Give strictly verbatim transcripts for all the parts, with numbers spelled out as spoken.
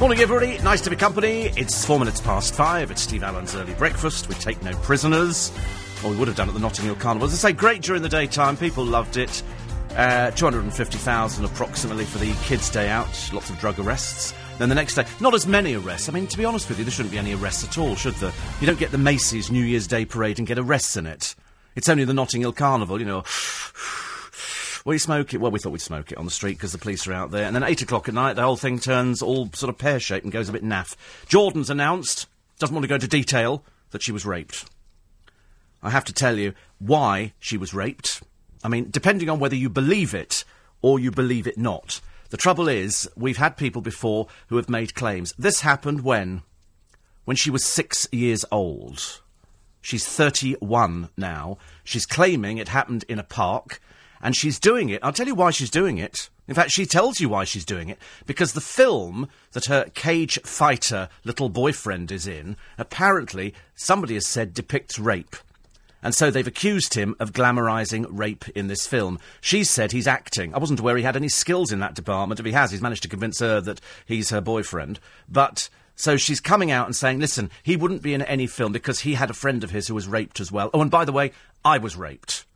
Morning, everybody. Nice to be company. It's four minutes past five. It's Steve Allen's early breakfast. We take no prisoners. Or we would have done at the Notting Hill Carnival. As I say, great during the daytime. People loved it. Uh, two hundred fifty thousand approximately for the kids' day out. Lots of drug arrests. Then the next day, not as many arrests. I mean, to be honest with you, there shouldn't be any arrests at all, should there? You don't get the Macy's New Year's Day parade and get arrests in it. It's only the Notting Hill Carnival, you know. We smoke it. Well, we thought we'd smoke it on the street because the police are out there. And then eight o'clock at night, the whole thing turns all sort of pear-shaped and goes a bit naff. Jordan's announced, doesn't want to go into detail, that she was raped. I have to tell you why she was raped. I mean, depending on whether you believe it or you believe it not. The trouble is, we've had people before who have made claims. This happened when? When she was six years old. She's thirty-one now. She's claiming it happened in a park. And she's doing it. I'll tell you why she's doing it. In fact, she tells you why she's doing it. Because the film that her cage fighter little boyfriend is in, apparently, somebody has said, depicts rape. And so they've accused him of glamorising rape in this film. She said he's acting. I wasn't aware he had any skills in that department. If he has, he's managed to convince her that he's her boyfriend. But... so she's coming out and saying, listen, he wouldn't be in any film because he had a friend of his who was raped as well. Oh, and by the way, I was raped.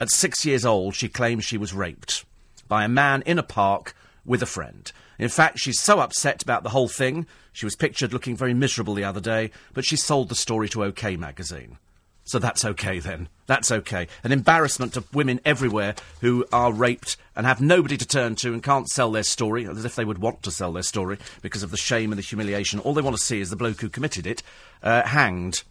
At six years old, she claims she was raped by a man in a park with a friend. In fact, she's so upset about the whole thing. She was pictured looking very miserable the other day, but she sold the story to OK magazine. So that's OK, then. That's OK. An embarrassment to women everywhere who are raped and have nobody to turn to and can't sell their story, as if they would want to sell their story, because of the shame and the humiliation. All they want to see is the bloke who committed it uh, hanged.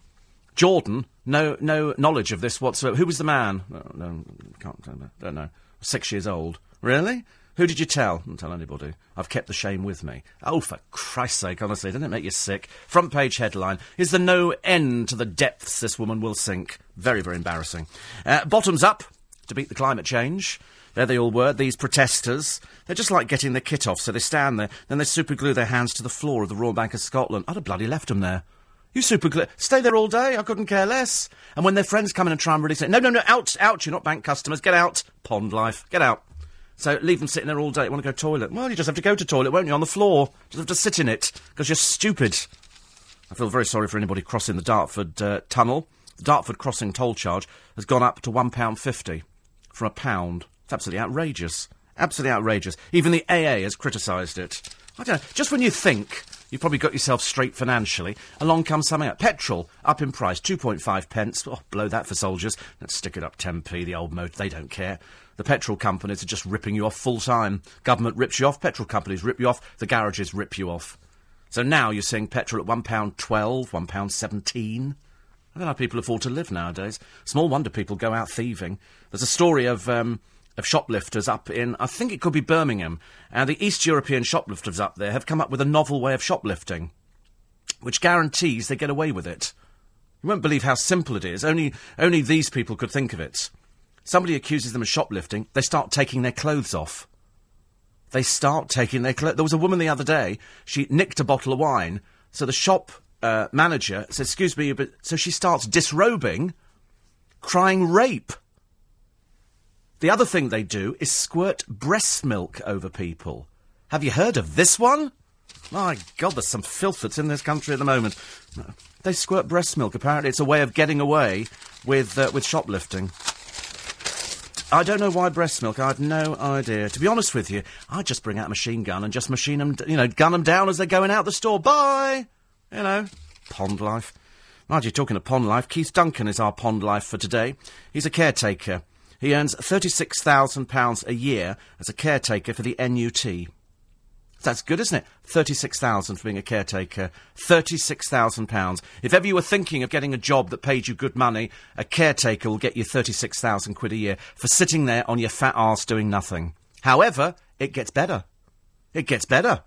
Jordan, no no knowledge of this whatsoever. Who was the man? Oh, no, can't tell that. Don't know. Six years old. Really? Who did you tell? I didn't tell anybody. I've kept the shame with me. Oh, for Christ's sake, honestly, doesn't it make you sick? Front page headline. Is there no end to the depths this woman will sink? Very, very embarrassing. Uh, bottoms up to beat the climate change. There they all were, these protesters. They're just like getting their kit off, so they stand there, then they superglue their hands to the floor of the Royal Bank of Scotland. I'd have bloody left them there. You superglue... stay there all day, I couldn't care less. And when their friends come in and try and release it, no, no, no, out, out, you're not bank customers, get out. Pond life, get out. So leave them sitting there all day, want to go to toilet. Well, you just have to go to toilet, won't you, on the floor. Just have to sit in it, because you're stupid. I feel very sorry for anybody crossing the Dartford uh, tunnel. The Dartford crossing toll charge has gone up to one pound fifty from a pound. It's absolutely outrageous. Absolutely outrageous. Even the A A has criticised it. I don't know. Just when you think you've probably got yourself straight financially, along comes something up. Petrol, up in price, two point five pence. Oh, blow that for soldiers. Let's stick it up ten p, the old motor. They don't care. The petrol companies are just ripping you off full time. Government rips you off. Petrol companies rip you off. The garages rip you off. So now you're seeing petrol at one pound twelve, one pound seventeen. I don't know how people afford to live nowadays. Small wonder people go out thieving. There's a story of um, of shoplifters up in, I think it could be Birmingham, and the East European shoplifters up there have come up with a novel way of shoplifting, which guarantees they get away with it. You won't believe how simple it is. Only, only these people could think of it. Somebody accuses them of shoplifting, they start taking their clothes off. They start taking their clothes... There was a woman the other day, she nicked a bottle of wine, so the shop... Uh, manager says, excuse me, but so she starts disrobing, crying rape. The other thing they do is squirt breast milk over people. Have you heard of this one? My God, there's some filth that's in this country at the moment. No. They squirt breast milk. Apparently it's a way of getting away with, uh, with shoplifting. I don't know why breast milk. I have no idea. To be honest with you, I just bring out a machine gun and just machine them, you know, gun them down as they're going out the store. Bye! You know, pond life. Mind you, talking of pond life, Keith Duncan is our pond life for today. He's a caretaker. He earns thirty-six thousand pounds a year as a caretaker for the N U T. That's good, isn't it? thirty-six thousand pounds for being a caretaker. thirty-six thousand pounds. If ever you were thinking of getting a job that paid you good money, a caretaker will get you thirty-six thousand quid a year for sitting there on your fat arse doing nothing. However, it gets better. It gets better.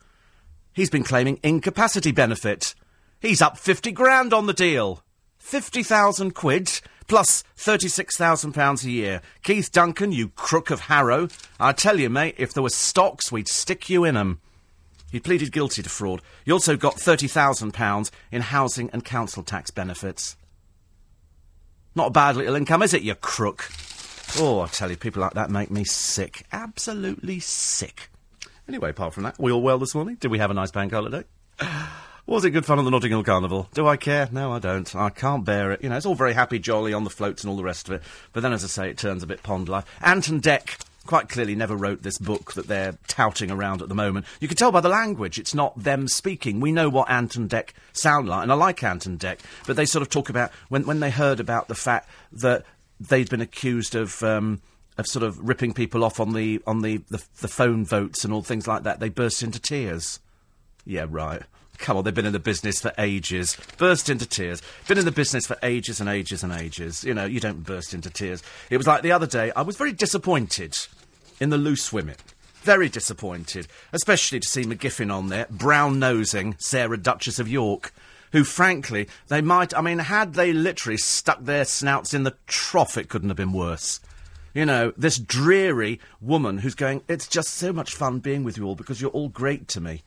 He's been claiming incapacity benefit. He's up fifty grand on the deal. fifty thousand quid plus thirty-six thousand pounds a year. Keith Duncan, you crook of Harrow. I tell you, mate, if there were stocks, we'd stick you in 'em. He pleaded guilty to fraud. He also got thirty thousand pounds in housing and council tax benefits. Not a bad little income, is it, you crook? Oh, I tell you, people like that make me sick. Absolutely sick. Anyway, apart from that, we all well this morning? Did we have a nice bank holiday? Was it good fun at the Notting Hill Carnival? Do I care? No, I don't. I can't bear it. You know, it's all very happy, jolly, on the floats and all the rest of it. But then, as I say, it turns a bit pond life. Ant and Dec quite clearly never wrote this book that they're touting around at the moment. You can tell by the language, it's not them speaking. We know what Ant and Dec sound like, and I like Ant and Dec, but they sort of talk about, when, when they heard about the fact that they'd been accused of... Um, of sort of ripping people off on the on the, the, the phone votes and all things like that, they burst into tears. Yeah, right. Come on, they've been in the business for ages. Burst into tears. Been in the business for ages and ages and ages. You know, you don't burst into tears. It was like the other day, I was very disappointed in the Loose Women. Very disappointed. Especially to see McGiffin on there, brown-nosing Sarah, Duchess of York, who, frankly, they might... I mean, had they literally stuck their snouts in the trough, it couldn't have been worse. You know, this dreary woman who's going, it's just so much fun being with you all because you're all great to me.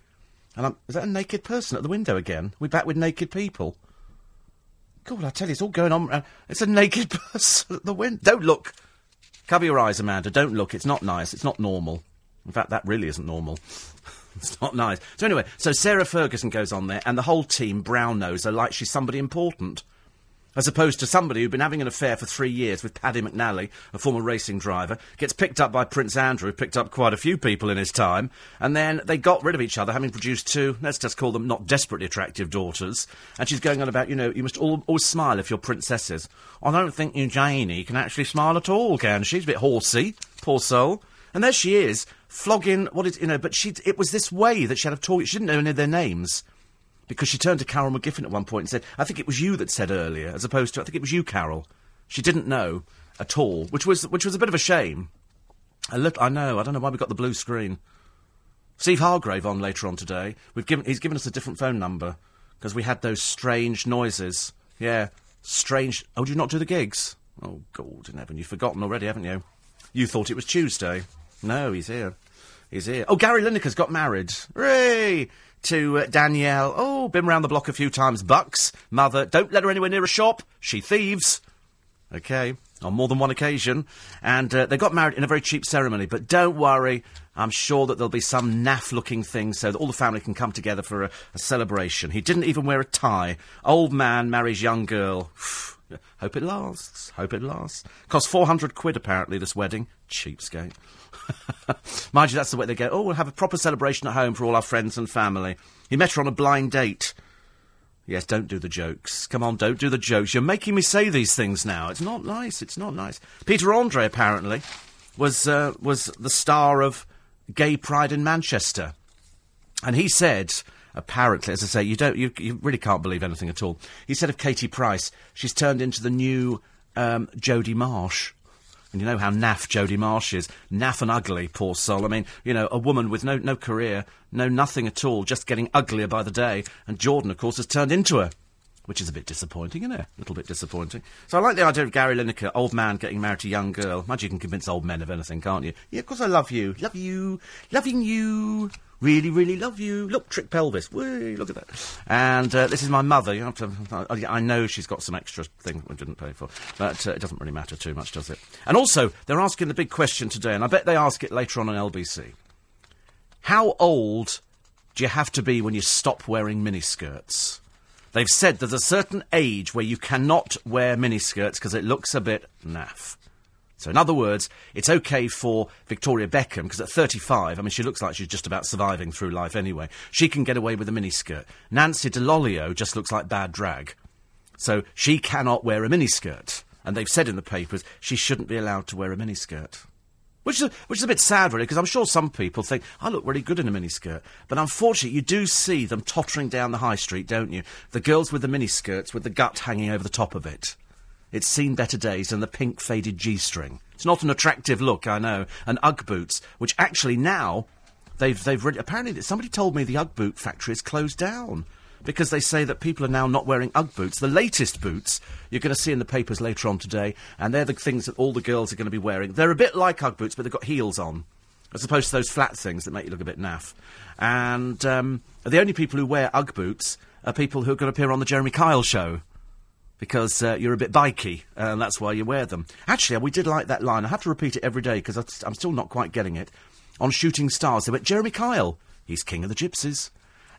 And I'm, is that a naked person at the window again? We're back with naked people. God, I tell you, it's all going on. It's a naked person at the window. Don't look. Cover your eyes, Amanda. Don't look. It's not nice. It's not normal. In fact, that really isn't normal. It's not nice. So anyway, so Sarah Ferguson goes on there and the whole team brown-nose her like she's somebody important. As opposed to somebody who'd been having an affair for three years with Paddy McNally, a former racing driver, gets picked up by Prince Andrew, who picked up quite a few people in his time, and then they got rid of each other, having produced two, let's just call them not desperately attractive daughters, and she's going on about, you know, you must all, always smile if you're princesses. I don't think Eugenie can actually smile at all, can she? She's a bit horsey, poor soul. And there she is, flogging, what is, you know, but she, it was this way that she had a talk, she didn't know any of their names. Because she turned to Carol McGiffin at one point and said, I think it was you that said earlier, as opposed to, I think it was you, Carol. She didn't know at all, which was which was a bit of a shame. A little, I know, I don't know why we got the blue screen. Steve Hargrave on later on today. We've given He's given us a different phone number, because we had those strange noises. Yeah, strange... Oh, did you not do the gigs? Oh, God in heaven, you've forgotten already, haven't you? You thought it was Tuesday. No, he's here. He's here. Oh, Gary Lineker's got married. Hooray! To uh, Danielle. Oh, been round the block a few times. Bucks. Mother. Don't let her anywhere near a shop. She thieves. OK. On more than one occasion. And uh, they got married in a very cheap ceremony. But don't worry. I'm sure that there'll be some naff-looking thing so that all the family can come together for a, a celebration. He didn't even wear a tie. Old man marries young girl. Hope it lasts. Hope it lasts. Cost four hundred quid, apparently, this wedding. Cheapskate. Mind you, that's the way they go. Oh, we'll have a proper celebration at home for all our friends and family. He met her on a blind date. Yes, don't do the jokes. Come on, don't do the jokes. You're making me say these things now. It's not nice. It's not nice. Peter Andre, apparently, was, uh, was the star of Gay Pride in Manchester. And he said... Apparently, as I say, you don't, you, you really can't believe anything at all. He said of Katie Price, she's turned into the new um, Jodie Marsh. And you know how naff Jodie Marsh is. Naff and ugly, poor soul. I mean, you know, a woman with no, no career, no nothing at all, just getting uglier by the day. And Jordan, of course, has turned into her. Which is a bit disappointing, isn't it? A little bit disappointing. So I like the idea of Gary Lineker, old man getting married to young girl. Imagine you can convince old men of anything, can't you? Yeah, of course I love you. Love you. Loving you. Really, really love you. Look, trick pelvis. Whee, look at that. And uh, this is my mother. You have to. I, I know she's got some extra thing we didn't pay for, but uh, it doesn't really matter too much, does it? And also, they're asking the big question today, and I bet they ask it later on on L B C. How old do you have to be when you stop wearing miniskirts? They've said there's a certain age where you cannot wear miniskirts because it looks a bit naff. So, in other words, it's OK for Victoria Beckham, because at thirty-five, I mean, she looks like she's just about surviving through life anyway. She can get away with a miniskirt. Nancy Dell'Olio just looks like bad drag. So, she cannot wear a miniskirt. And they've said in the papers she shouldn't be allowed to wear a miniskirt. Which is, a, which is a bit sad, really, because I'm sure some people think, I look really good in a miniskirt. But unfortunately, you do see them tottering down the high street, don't you? The girls with the miniskirts with the gut hanging over the top of it. It's seen better days than the pink faded G-string. It's not an attractive look, I know. And Ugg boots, which actually now, they've, they've really, apparently somebody told me the Ugg boot factory is closed down because they say that people are now not wearing Ugg boots. The latest boots you're going to see in the papers later on today, and they're the things that all the girls are going to be wearing. They're a bit like Ugg boots, but they've got heels on, as opposed to those flat things that make you look a bit naff. And um, the only people who wear Ugg boots are people who are going to appear on the Jeremy Kyle show. Because uh, you're a bit bikey, uh, and that's why you wear them. Actually, we did like that line. I have to repeat it every day, because I'm still not quite getting it. On Shooting Stars, they went, Jeremy Kyle, he's king of the gypsies.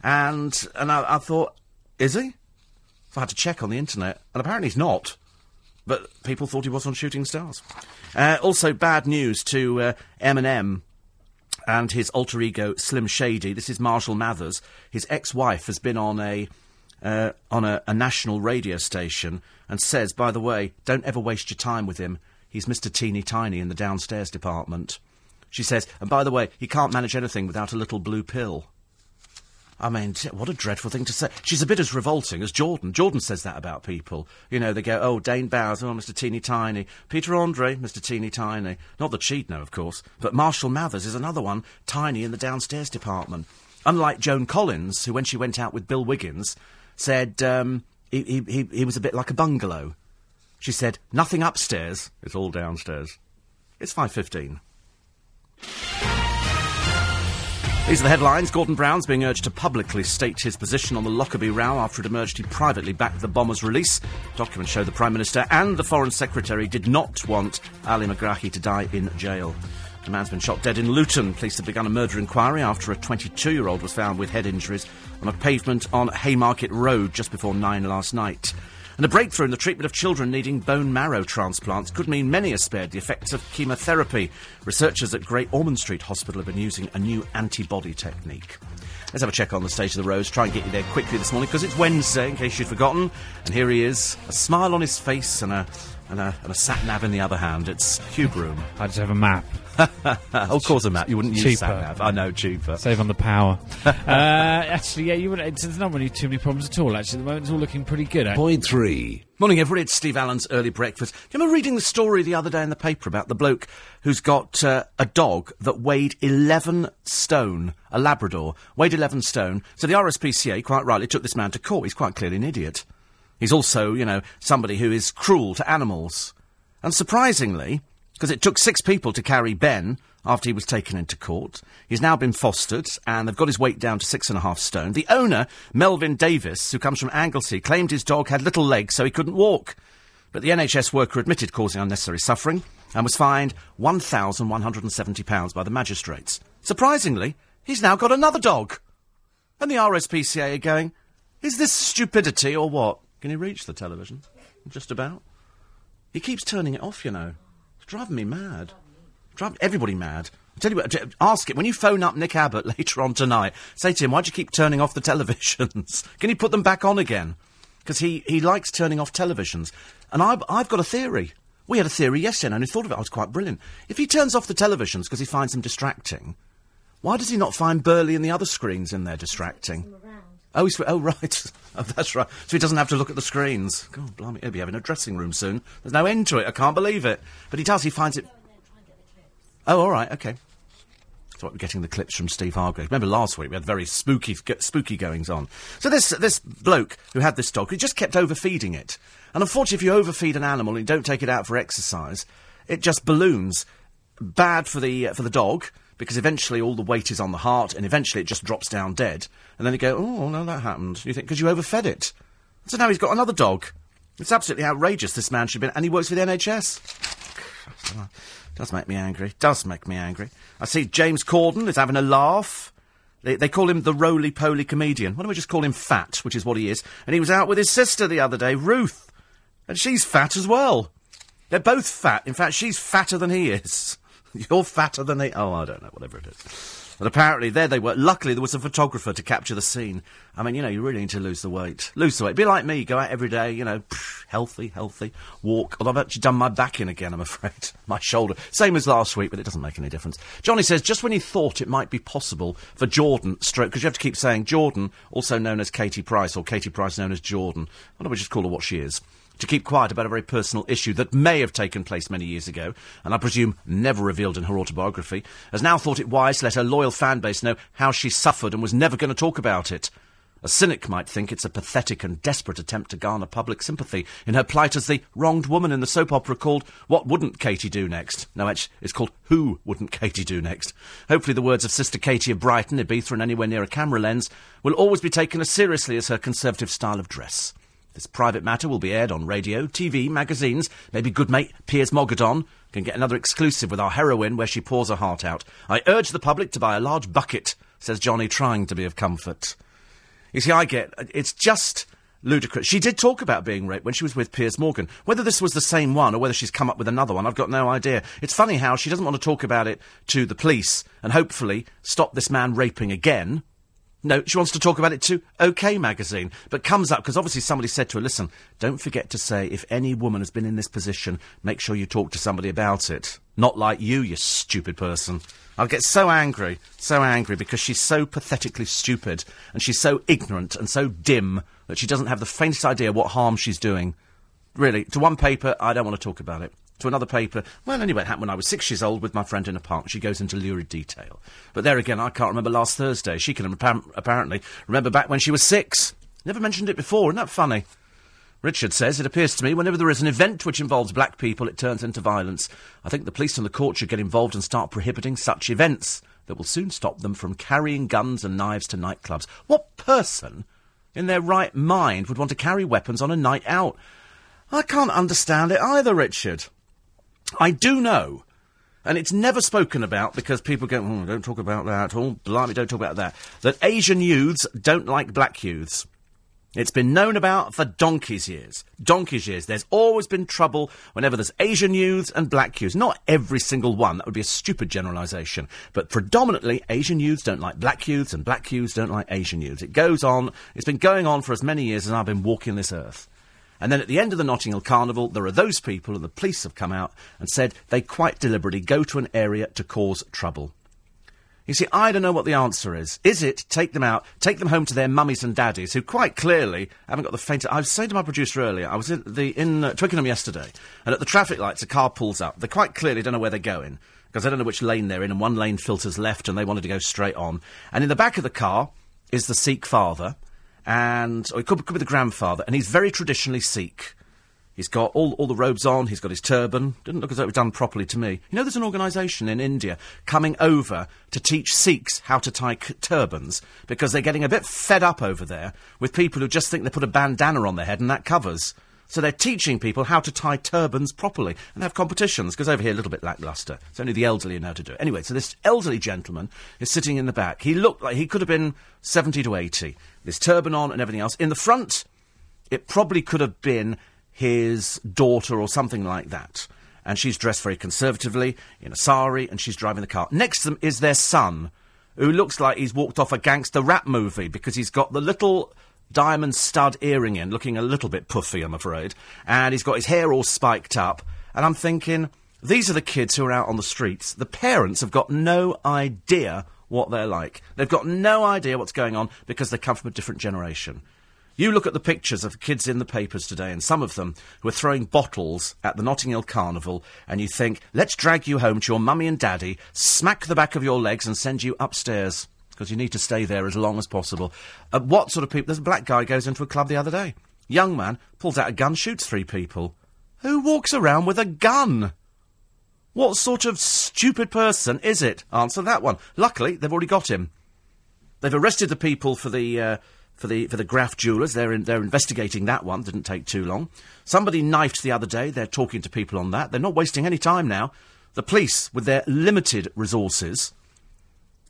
And and I, I thought, is he? So I had to check on the internet, and apparently he's not. But people thought he was on Shooting Stars. Uh, also, bad news to uh, Eminem and his alter ego Slim Shady. This is Marshall Mathers. His ex-wife has been on a uh, on a, a national radio station and says, by the way, don't ever waste your time with him. He's Mister Teeny Tiny in the downstairs department. She says, and by the way, he can't manage anything without a little blue pill. I mean, t- what a dreadful thing to say. She's a bit as revolting as Jordan. Jordan says that about people. You know, they go, oh, Dane Bowers, oh, Mister Teeny Tiny. Peter Andre, Mister Teeny Tiny. Not that she'd know, of course. But Marshall Mathers is another one, tiny in the downstairs department. Unlike Joan Collins, who, when she went out with Bill Wiggins, said um, he, he, he, he was a bit like a bungalow. She said, nothing upstairs. It's all downstairs. It's five fifteen. These are the headlines. Gordon Brown's being urged to publicly state his position on the Lockerbie row after it emerged he privately backed the bomber's release. Documents show the Prime Minister and the Foreign Secretary did not want Ali Megrahi to die in jail. A man's been shot dead in Luton. Police have begun a murder inquiry after a twenty-two-year-old was found with head injuries on a pavement on Haymarket Road just before nine last night. And a breakthrough in the treatment of children needing bone marrow transplants could mean many are spared the effects of chemotherapy. Researchers at Great Ormond Street Hospital have been using a new antibody technique. Let's have a check on the state of the roads, try and get you there quickly this morning, because it's Wednesday, in case you've forgotten. And here he is, a smile on his face and a and a, and a sat-nav in the other hand. It's Hugh Broom. I just have a map. Of course a map. You wouldn't cheaper. Use sat-nav. I know, cheaper. Save on the power. uh, actually, yeah, you wouldn't, there's not really too many problems at all, actually. At the moment, it's all looking pretty good. Actually. Point three. Morning, everybody. It's Steve Allen's Early Breakfast. Do you remember reading the story the other day in the paper about the bloke who's got uh, a dog that weighed eleven stone, a Labrador, weighed eleven stone. So the R S P C A, quite rightly, took this man to court. He's quite clearly an idiot. He's also, you know, somebody who is cruel to animals. And surprisingly, because it took six people to carry Ben after he was taken into court, he's now been fostered, and they've got his weight down to six and a half stone. The owner, Melvin Davis, who comes from Anglesey, claimed his dog had little legs so he couldn't walk. But the N H S worker admitted causing unnecessary suffering and was fined one thousand one hundred seventy pounds by the magistrates. Surprisingly, he's now got another dog. And the R S P C A are going, is this stupidity or what? Can he reach the television? Just about. He keeps turning it off, you know. It's driving me mad. Driving everybody mad. I tell you what, ask it. When you phone up Nick Abbott later on tonight, say to him, why'd you keep turning off the televisions? Can he put them back on again? Because he, he likes turning off televisions. And I've, I've got a theory. We had a theory yesterday, and I only thought of it. I was quite brilliant. If he turns off the televisions because he finds them distracting, why does he not find Burley and the other screens in there distracting? Oh, he's, oh, right. Oh, that's right. So he doesn't have to look at the screens. God, blimey, he'll be having a dressing room soon. There's no end to it. I can't believe it. But he does. He finds it... Oh, all right, OK. So we're getting the clips from Steve Hargrave. Remember last week we had very spooky spooky goings on. So this this bloke who had this dog, he just kept overfeeding it. And unfortunately, if you overfeed an animal and you don't take it out for exercise, it just balloons. Bad for the uh, for the dog... because eventually all the weight is on the heart and eventually it just drops down dead. And then you go, oh, no, that happened. You think, because you overfed it. So now he's got another dog. It's absolutely outrageous this man should be... And he works for the N H S. Does make me angry. Does make me angry. I see James Corden is having a laugh. They, they call him the roly-poly comedian. Why don't we just call him Fat, which is what he is. And he was out with his sister the other day, Ruth. And she's fat as well. They're both fat. In fact, she's fatter than he is. You're fatter than they... Oh, I don't know, whatever it is. But apparently there they were. Luckily there was a photographer to capture the scene. I mean, you know, you really need to lose the weight. Lose the weight. Be like me, go out every day, you know, pff, healthy, healthy, walk. Although I've actually done my back in again, I'm afraid. My shoulder. Same as last week, but it doesn't make any difference. Johnny says, just when he thought it might be possible for Jordan, stroke, because you have to keep saying Jordan, also known as Katie Price, or Katie Price known as Jordan. Why don't we just call her what she is? To keep quiet about a very personal issue that may have taken place many years ago, and I presume never revealed in her autobiography, has now thought it wise to let her loyal fan base know how she suffered and was never going to talk about it. A cynic might think it's a pathetic and desperate attempt to garner public sympathy in her plight as the wronged woman in the soap opera called What Wouldn't Katie Do Next? No, actually, it's called Who Wouldn't Katie Do Next? Hopefully the words of Sister Katie of Brighton, Ibiza and anywhere near a camera lens will always be taken as seriously as her conservative style of dress. This private matter will be aired on radio, T V, magazines. Maybe good mate Piers Mogadon can get another exclusive with our heroine where she pours her heart out. I urge the public to buy a large bucket, says Johnny, trying to be of comfort. You see, I get... It's just... ludicrous. She did talk about being raped when she was with Piers Morgan. Whether this was the same one or whether she's come up with another one, I've got no idea. It's funny how she doesn't want to talk about it to the police and hopefully stop this man raping again. No, she wants to talk about it to OK magazine, but comes up, because obviously somebody said to her, listen, don't forget to say, if any woman has been in this position, make sure you talk to somebody about it. Not like you, you stupid person. I'll get so angry, so angry, because she's so pathetically stupid and she's so ignorant and so dim that she doesn't have the faintest idea what harm she's doing. Really, to one paper, I don't want to talk about it. To another paper, well, anyway, it happened when I was six years old with my friend in a park. She goes into lurid detail. But there again, I can't remember last Thursday. She can appar- apparently remember back when she was six. Never mentioned it before. Isn't that funny? Richard says, it appears to me whenever there is an event which involves black people, it turns into violence. I think the police and the court should get involved and start prohibiting such events. That will soon stop them from carrying guns and knives to nightclubs. What person in their right mind would want to carry weapons on a night out? I can't understand it either, Richard. I do know, and it's never spoken about because people go, oh, don't talk about that, oh, blimey, don't talk about that, that Asian youths don't like black youths. It's been known about for donkey's years. Donkey's years. There's always been trouble whenever there's Asian youths and black youths. Not every single one. That would be a stupid generalisation. But predominantly, Asian youths don't like black youths and black youths don't like Asian youths. It goes on. It's been going on for as many years as I've been walking this earth. And then at the end of the Notting Hill Carnival, there are those people, and the police have come out and said they quite deliberately go to an area to cause trouble. You see, I don't know what the answer is. Is it take them out, take them home to their mummies and daddies, who quite clearly haven't got the faintest... I was saying to my producer earlier, I was in, the, in uh, Twickenham yesterday, and at the traffic lights, a car pulls up. They quite clearly don't know where they're going, because they don't know which lane they're in, and one lane filters left, and they wanted to go straight on. And in the back of the car is the Sikh father, and... or it could, could be the grandfather, and he's very traditionally Sikh. He's got all, all the robes on, he's got his turban. Didn't look as though it was done properly to me. You know, there's an organisation in India coming over to teach Sikhs how to tie c- turbans, because they're getting a bit fed up over there with people who just think they put a bandana on their head and that covers. So they're teaching people how to tie turbans properly and have competitions, because over here a little bit lacklustre. It's only the elderly who know how to do it. Anyway, so this elderly gentleman is sitting in the back. He looked like he could have been seventy to eighty. This turban on and everything else. In the front, it probably could have been his daughter or something like that. And she's dressed very conservatively in a sari, and she's driving the car. Next to them is their son, who looks like he's walked off a gangster rap movie, because he's got the little diamond stud earring in, looking a little bit puffy, I'm afraid. And he's got his hair all spiked up. And I'm thinking, these are the kids who are out on the streets. The parents have got no idea what they're like. They've got no idea what's going on, because they come from a different generation. You look at the pictures of kids in the papers today, and some of them who are throwing bottles at the Notting Hill Carnival, and you think, let's drag you home to your mummy and daddy, smack the back of your legs and send you upstairs, because you need to stay there as long as possible. Uh, what sort of people... There's a black guy goes into a club the other day. Young man pulls out a gun, shoots three people. Who walks around with a gun? What sort of stupid person is it? Answer that one. Luckily, they've already got him. They've arrested the people for the... Uh, For the for the Graff jewellers, they're in, they're investigating that one. Didn't take too long. Somebody knifed the other day. They're talking to people on that. They're not wasting any time now. The police, with their limited resources,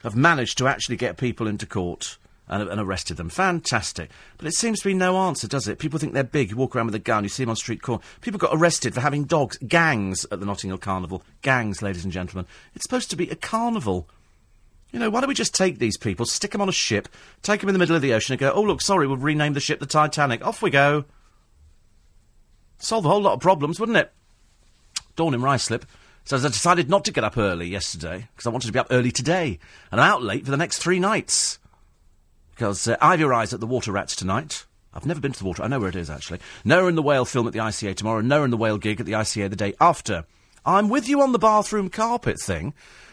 have managed to actually get people into court and, and arrested them. Fantastic. But it seems to be no answer, does it? People think they're big. You walk around with a gun. You see them on street corner. People got arrested for having dogs. Gangs at the Notting Hill Carnival. Gangs, ladies and gentlemen. It's supposed to be a carnival. You know, why don't we just take these people, stick them on a ship, take them in the middle of the ocean and go, oh, look, sorry, we'll rename the ship the Titanic. Off we go. Solve a whole lot of problems, wouldn't it? Dawn in Ryslip says, I decided not to get up early yesterday because I wanted to be up early today. And I'm out late for the next three nights because uh, Ivy Rye's at the Water Rats tonight. I've never been to the Water Rats. I know where it is, actually. Noah and the Whale film at the I C A tomorrow. Noah and the Whale gig at the I C A the day after. I'm with you on the bathroom carpet thing.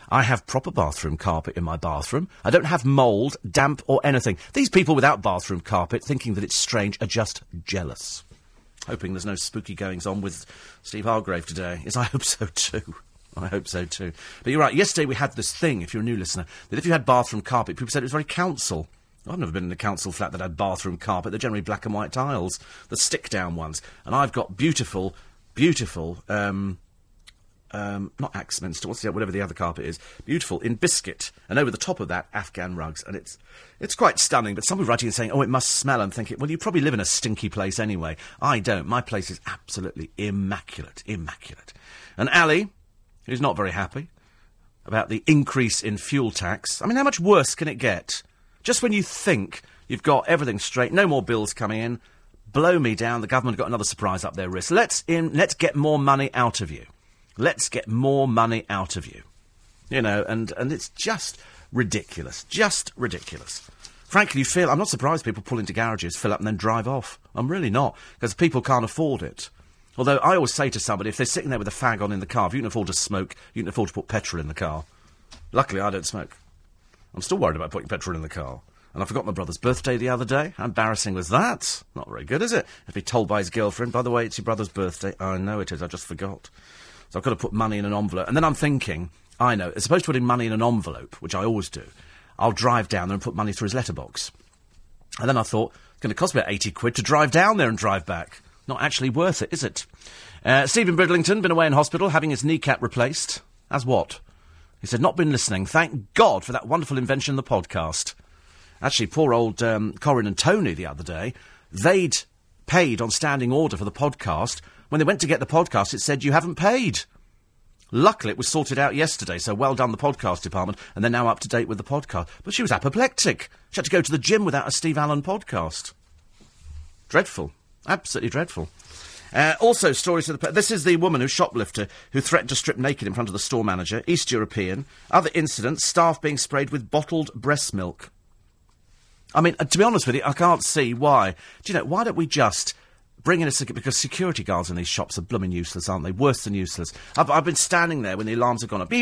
I have proper bathroom carpet in my bathroom. I don't have mould, damp or anything. These people without bathroom carpet, thinking that it's strange, are just jealous. Hoping there's no spooky goings-on with Steve Hargrave today. Yes, I hope so too. I hope so too. But you're right, yesterday we had this thing, if you're a new listener, that if you had bathroom carpet, people said it was very council. I've never been in a council flat that had bathroom carpet. They're generally black and white tiles, the stick-down ones. And I've got beautiful, beautiful, um... um, not Axminster, what's the, whatever the other carpet is, beautiful, in biscuit, and over the top of that, Afghan rugs, and it's it's quite stunning, but somebody writing and saying, oh, it must smell, and thinking, well, you probably live in a stinky place anyway. I don't. My place is absolutely immaculate, immaculate. And Ali, who's not very happy about the increase in fuel tax, I mean, how much worse can it get? Just when you think you've got everything straight, no more bills coming in, blow me down, the government got another surprise up their wrist. Let's in, let's get more money out of you. Let's get more money out of you. You know, and, and it's just ridiculous. Just ridiculous. Frankly, you feel... I'm not surprised people pull into garages, fill up and then drive off. I'm really not, because people can't afford it. Although I always say to somebody, if they're sitting there with a fag on in the car, if you can afford to smoke, you can afford to put petrol in the car. Luckily, I don't smoke. I'm still worried about putting petrol in the car. And I forgot my brother's birthday the other day. How embarrassing was that? Not very good, is it? If he told by his girlfriend, by the way, it's your brother's birthday. I know it is, I just forgot. So I've got to put money in an envelope. And then I'm thinking, I know, as opposed to putting money in an envelope, which I always do, I'll drive down there and put money through his letterbox. And then I thought, it's going to cost me about eighty quid to drive down there and drive back. Not actually worth it, is it? Uh, Stephen Bridlington, been away in hospital, having his kneecap replaced. As what? He said, not been listening. Thank God for that wonderful invention, the podcast. Actually, poor old um, Corin and Tony the other day, they'd paid on standing order for the podcast. When they went to get the podcast, it said, you haven't paid. Luckily, it was sorted out yesterday, so well done, the podcast department, and they're now up to date with the podcast. But she was apoplectic. She had to go to the gym without a Steve Allen podcast. Dreadful. Absolutely dreadful. Uh, also, stories of the... This is the woman who shoplifter who threatened to strip naked in front of the store manager, East European. Other incidents, staff being sprayed with bottled breast milk. I mean, to be honest with you, I can't see why. Do you know, why don't we just bring in a... Sec- because security guards in these shops are blooming useless, aren't they? Worse than useless. I've, I've been standing there when the alarms have gone up. Beep,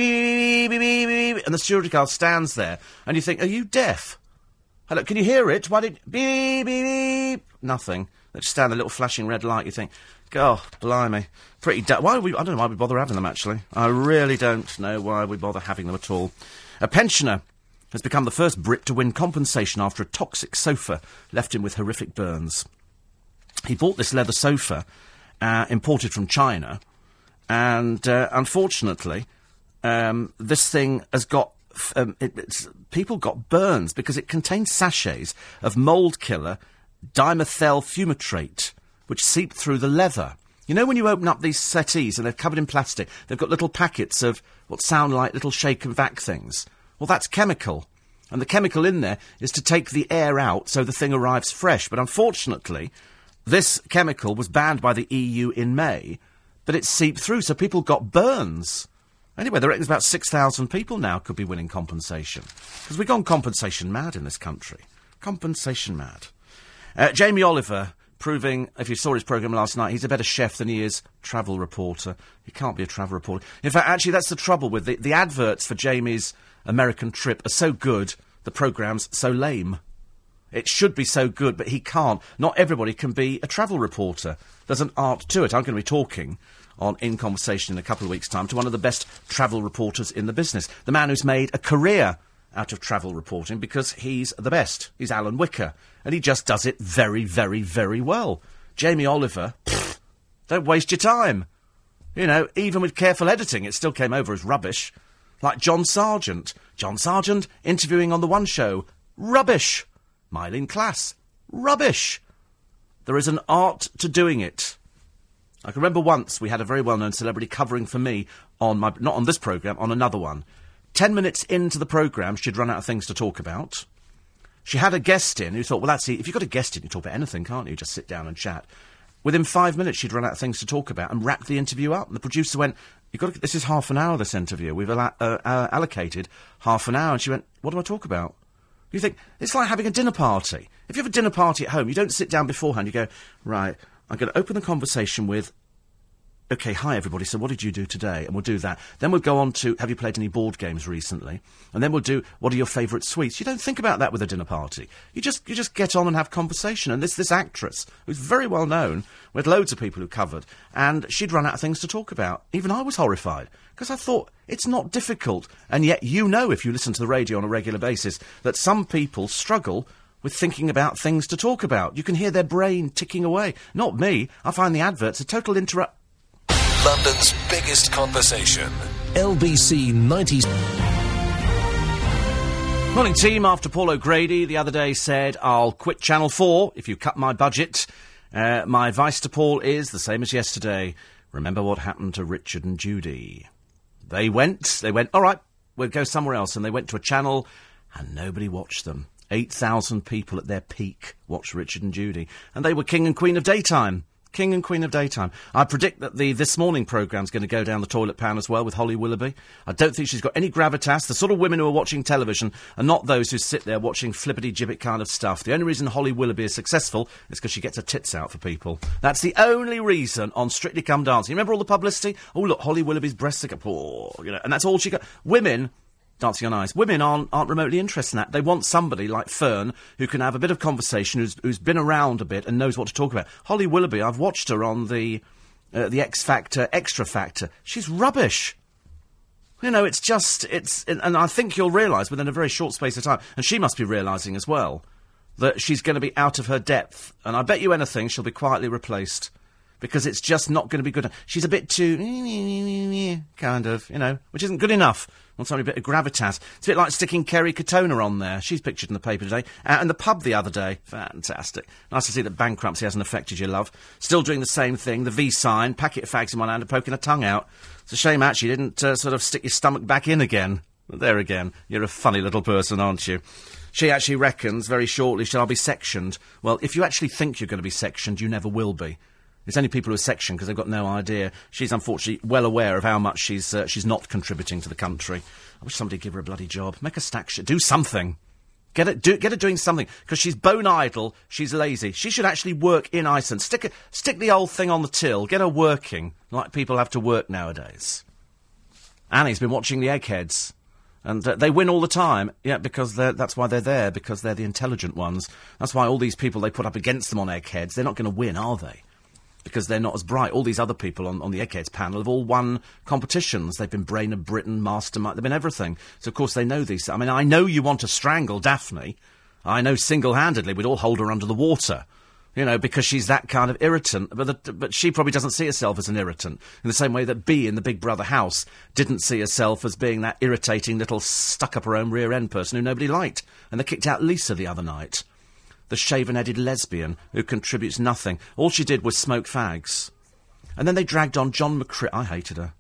beep, beep, beep, beep, and the security guard stands there. And you think, are you deaf? Hello, can you hear it? Why did... Beep, beep, beep. Nothing. They just stand there, little flashing red light. You think, God, blimey. Pretty... Da- why do we... I don't know why we bother having them, actually. I really don't know why we bother having them at all. A pensioner has become the first Brit to win compensation after a toxic sofa left him with horrific burns. He bought this leather sofa, uh, imported from China, and uh, unfortunately, um, this thing has got... F- um, it, it's, people got burns because it contains sachets of mould killer dimethyl fumitrate, which seep through the leather. You know when you open up these settees and they're covered in plastic, they've got little packets of what sound like little shake and vac things? Well, that's chemical. And the chemical in there is to take the air out so the thing arrives fresh. But unfortunately, this chemical was banned by the E U in May, but it seeped through, so people got burns. Anyway, they reckon about six thousand people now could be winning compensation. Because we've gone compensation mad in this country. Compensation mad. Uh, Jamie Oliver proving, if you saw his programme last night, he's a better chef than he is travel reporter. He can't be a travel reporter. In fact, actually, that's the trouble with the, the adverts for Jamie's American trip are so good, the programme's so lame. It should be so good, but he can't. Not everybody can be a travel reporter. There's an art to it. I'm going to be talking on In Conversation in a couple of weeks' time to one of the best travel reporters in the business, the man who's made a career out of travel reporting because he's the best. He's Alan Wicker, and he just does it very, very, very well. Jamie Oliver, pfft, don't waste your time. You know, even with careful editing, it still came over as rubbish. Like John Sargent. John Sargent interviewing on The One Show. Rubbish. Mylene Class. Rubbish. There is an art to doing it. I can remember once we had a very well-known celebrity covering for me on my... Not on this programme, on another one. Ten minutes into the programme, she'd run out of things to talk about. She had a guest in who thought, well, that's it. If you've got a guest in, you talk about anything, can't you? Just sit down and chat. Within five minutes, she'd run out of things to talk about and wrapped the interview up. And the producer went... You've got to, this is half an hour, this interview. We've uh, uh, allocated half an hour. And she went, what do I talk about? You think, it's like having a dinner party. If you have a dinner party at home, you don't sit down beforehand. You go, right, I'm going to open the conversation with, OK, hi, everybody. So what did you do today? And we'll do that. Then we'll go on to, have you played any board games recently? And then we'll do, what are your favourite sweets? You don't think about that with a dinner party. You just you just get on and have conversation. And this this actress, who's very well known, we had loads of people who covered, and she'd run out of things to talk about. Even I was horrified, because I thought, it's not difficult. And yet you know, if you listen to the radio on a regular basis, that some people struggle with thinking about things to talk about. You can hear their brain ticking away. Not me. I find the adverts a total interrupt... London's biggest conversation. L B C ninety. Morning, team. After Paul O'Grady the other day said, I'll quit Channel four if you cut my budget, uh, my advice to Paul is the same as yesterday. Remember what happened to Richard and Jodie. They went, they went, all right, we'll go somewhere else. And they went to a channel and nobody watched them. eight thousand people at their peak watched Richard and Jodie. And they were king and queen of daytime. King and Queen of Daytime. I predict that the This Morning programme's going to go down the toilet pan as well with Holly Willoughby. I don't think she's got any gravitas. The sort of women who are watching television are not those who sit there watching flippity-gibbet kind of stuff. The only reason Holly Willoughby is successful is because she gets her tits out for people. That's the only reason on Strictly Come Dancing. You remember all the publicity? Oh, look, Holly Willoughby's breasts are... Oh, you know, and that's all she got. Women... Dancing on Ice. Women aren't, aren't remotely interested in that. They want somebody like Fern who can have a bit of conversation, who's, who's been around a bit and knows what to talk about. Holly Willoughby, I've watched her on the uh, the X Factor, Extra Factor. She's rubbish. You know, it's just, it's, and I think you'll realise within a very short space of time, and she must be realising as well, that she's going to be out of her depth. And I bet you anything she'll be quietly replaced. Because it's just not going to be good. She's a bit too... kind of, you know, which isn't good enough. Wants somebody a bit of gravitas. It's a bit like sticking Kerry Katona on there. She's pictured in the paper today. Uh, and the pub the other day. Fantastic. Nice to see that bankruptcy hasn't affected your love. Still doing the same thing. The V sign, packet of fags in one hand and poking her tongue out. It's a shame, actually, you didn't uh, sort of stick your stomach back in again. But there again, you're a funny little person, aren't you? She actually reckons very shortly she'll be sectioned. Well, if you actually think you're going to be sectioned, you never will be. It's only people who are sectioned because they've got no idea. She's unfortunately well aware of how much she's uh, she's not contributing to the country. I wish somebody would give her a bloody job. Make a stack shit. Do something. Get her, do, get her doing something. Because she's bone idle. She's lazy. She should actually work in Iceland. Stick, a, stick the old thing on the till. Get her working like people have to work nowadays. Annie's been watching the Eggheads. And uh, they win all the time, yeah, because that's why they're there, because they're the intelligent ones. That's why all these people they put up against them on Eggheads, they're not going to win, are they? Because they're not as bright. All these other people on, on the Eggheads panel have all won competitions. They've been Brain of Britain, Mastermind, they've been everything. So, of course, they know these. I mean, I know you want to strangle Daphne. I know single-handedly we'd all hold her under the water, you know, because she's that kind of irritant. But the, but she probably doesn't see herself as an irritant, in the same way that Bea in the Big Brother house didn't see herself as being that irritating little stuck-up-her-own-rear-end person who nobody liked. And they kicked out Lisa the other night. The shaven-headed lesbian who contributes nothing. All she did was smoke fags. And then they dragged on John McCri... I hated her.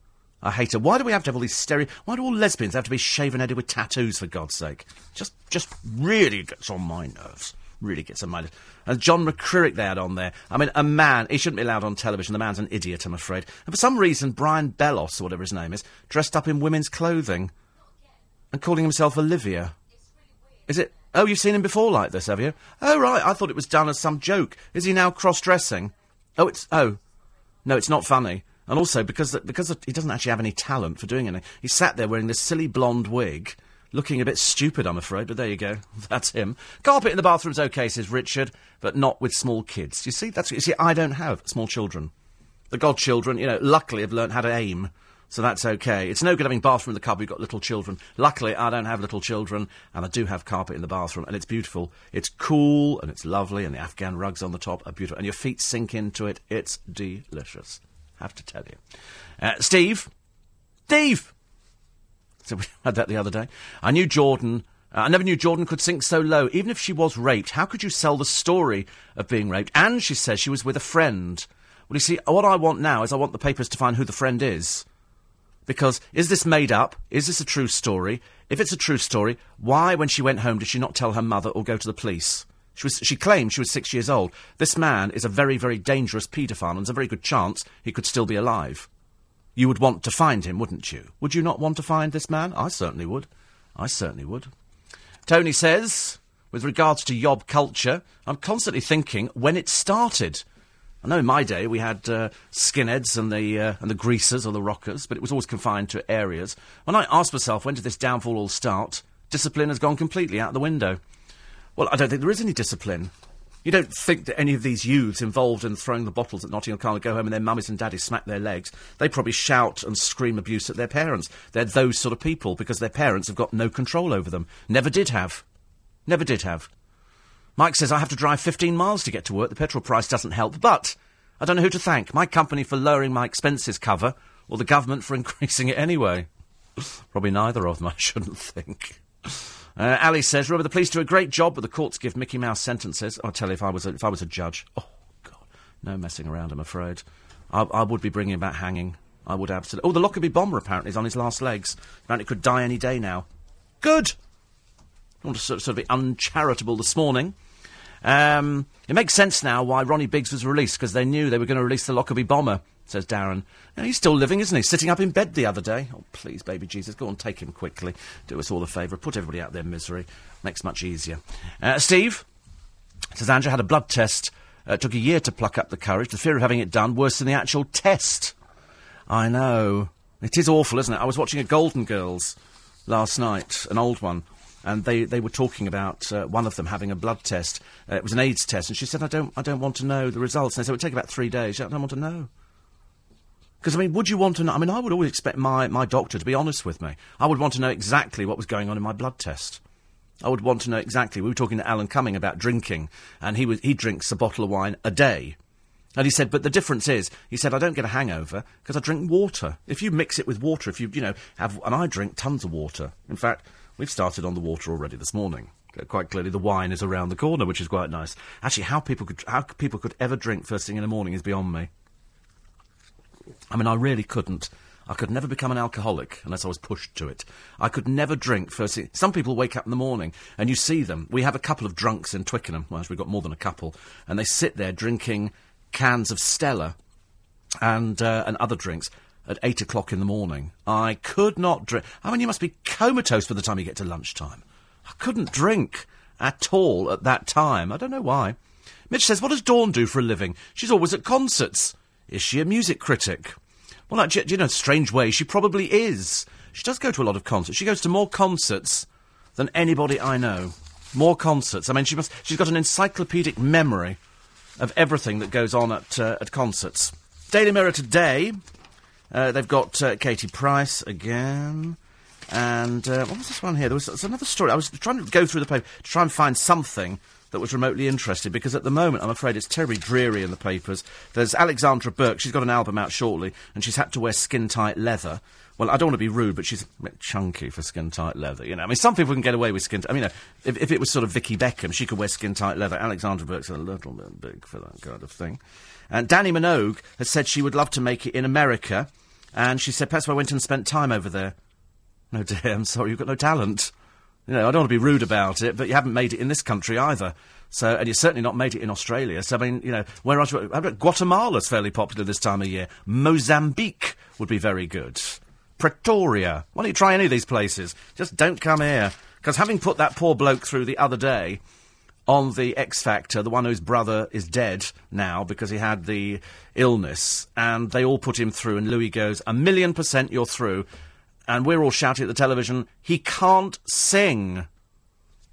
I hate her. Why do we have to have all these stereo... Why do all lesbians have to be shaven-headed with tattoos, for God's sake? Just just really gets on my nerves. Really gets on my nerves. And John McCririck they had on there. I mean, a man... He shouldn't be allowed on television. The man's an idiot, I'm afraid. And for some reason, Brian Bellos, or whatever his name is, dressed up in women's clothing and calling himself Olivia. Is it... Oh, you've seen him before like this, have you? Oh, right, I thought it was done as some joke. Is he now cross-dressing? Oh, it's... Oh. No, it's not funny. And also, because because he doesn't actually have any talent for doing anything, he sat there wearing this silly blonde wig, looking a bit stupid, I'm afraid, but there you go. That's him. Carpet in the bathroom's OK, says Richard, but not with small kids. You see, that's... You see, I don't have small children. The godchildren, you know, luckily have learnt how to aim. So that's OK. It's no good having bathroom in the cupboard, you've got little children. Luckily, I don't have little children, and I do have carpet in the bathroom, and it's beautiful. It's cool, and it's lovely, and the Afghan rugs on the top are beautiful, and your feet sink into it. It's delicious. Have to tell you. Uh, Steve. Steve! So we had that the other day. I knew Jordan... Uh, I never knew Jordan could sink so low. Even if she was raped, how could you sell the story of being raped? And she says she was with a friend. Well, you see, what I want now is I want the papers to find who the friend is. Because, is this made up? Is this a true story? If it's a true story, why, when she went home, did she not tell her mother or go to the police? She was, she claimed she was six years old. This man is a very, very dangerous paedophile, and there's a very good chance he could still be alive. You would want to find him, wouldn't you? Would you not want to find this man? I certainly would. I certainly would. Tony says, with regards to yob culture, I'm constantly thinking when it started. I know in my day we had uh, skinheads and the uh, and the greasers or the rockers, but it was always confined to areas. When I asked myself, when did this downfall all start? Discipline has gone completely out the window. Well, I don't think there is any discipline. You don't think that any of these youths involved in throwing the bottles at Notting Hill Carnival go home and their mummies and daddies smack their legs. They probably shout and scream abuse at their parents. They're those sort of people because their parents have got no control over them. Never did have. Never did have. Mike says, I have to drive fifteen miles to get to work. The petrol price doesn't help, but I don't know who to thank. My company for lowering my expenses cover, or the government for increasing it anyway. Probably neither of them, I shouldn't think. Uh, Ali says, remember, the police do a great job, but the courts give Mickey Mouse sentences. I'll tell you, if I was a, if I was a judge... Oh, God. No messing around, I'm afraid. I, I would be bringing about hanging. I would absolutely... Oh, the Lockerbie bomber, apparently, is on his last legs. Apparently could die any day now. Good! I want to sort of, sort of be uncharitable this morning. Um, it makes sense now why Ronnie Biggs was released, because they knew they were going to release the Lockerbie bomber, says Darren. Now, he's still living, isn't he? Sitting up in bed the other day. Oh, please, baby Jesus, go on, take him quickly. Do us all a favour. Put everybody out of their misery. Makes much easier. Uh, Steve says, Andrew had a blood test. Uh, it took a year to pluck up the courage. The fear of having it done, worse than the actual test. I know. It is awful, isn't it? I was watching a Golden Girls last night, an old one. And they, they were talking about uh, one of them having a blood test. Uh, it was an AIDS test. And she said, I don't, I don't want to know the results. And they said, it would take about three days. She said, I don't want to know. Because, I mean, would you want to know? I mean, I would always expect my, my doctor to be honest with me. I would want to know exactly what was going on in my blood test. I would want to know exactly. We were talking to Alan Cumming about drinking. And he was, he drinks a bottle of wine a day. And he said, but the difference is, he said, I don't get a hangover because I drink water. If you mix it with water, if you, you know, have... And I drink tons of water. In fact... We've started on the water already this morning. Quite clearly, the wine is around the corner, which is quite nice. Actually, how people could how people could ever drink first thing in the morning is beyond me. I mean, I really couldn't. I could never become an alcoholic unless I was pushed to it. I could never drink first thing. Some people wake up in the morning and you see them. We have a couple of drunks in Twickenham. Well, actually, we've got more than a couple. And they sit there drinking cans of Stella and uh, and other drinks at eight o'clock in the morning. I could not drink. I mean, you must be comatose by the time you get to lunchtime. I couldn't drink at all at that time. I don't know why. Mitch says, what does Dawn do for a living? She's always at concerts. Is she a music critic? Well, like, do you know, in a strange way, she probably is. She does go to a lot of concerts. She goes to more concerts than anybody I know. More concerts. I mean, she must, she's got an encyclopedic memory of everything that goes on at, uh, at concerts. Daily Mirror today... Uh, they've got uh, Katie Price again. And uh, what was this one here? There was, there was another story. I was trying to go through the paper to try and find something that was remotely interesting, because at the moment, I'm afraid, it's terribly dreary in the papers. There's Alexandra Burke. She's got an album out shortly, and she's had to wear skin-tight leather. Well, I don't want to be rude, but she's a bit chunky for skin-tight leather, you know. I mean, some people can get away with skin... I mean, you know, if, if it was sort of Vicky Beckham, she could wear skin-tight leather. Alexandra Burke's a little bit big for that kind of thing. And Dani Minogue has said she would love to make it in America... And she said, perhaps I went and spent time over there. No, dear, I'm sorry, you've got no talent. You know, I don't want to be rude about it, but you haven't made it in this country either. So, and you've certainly not made it in Australia. So, I mean, you know, where are you? Guatemala's fairly popular this time of year. Mozambique would be very good. Pretoria. Why don't you try any of these places? Just don't come here. Because having put that poor bloke through the other day... on the X Factor, the one whose brother is dead now because he had the illness, and they all put him through, and Louis goes, a million percent you're through, and we're all shouting at the television, he can't sing.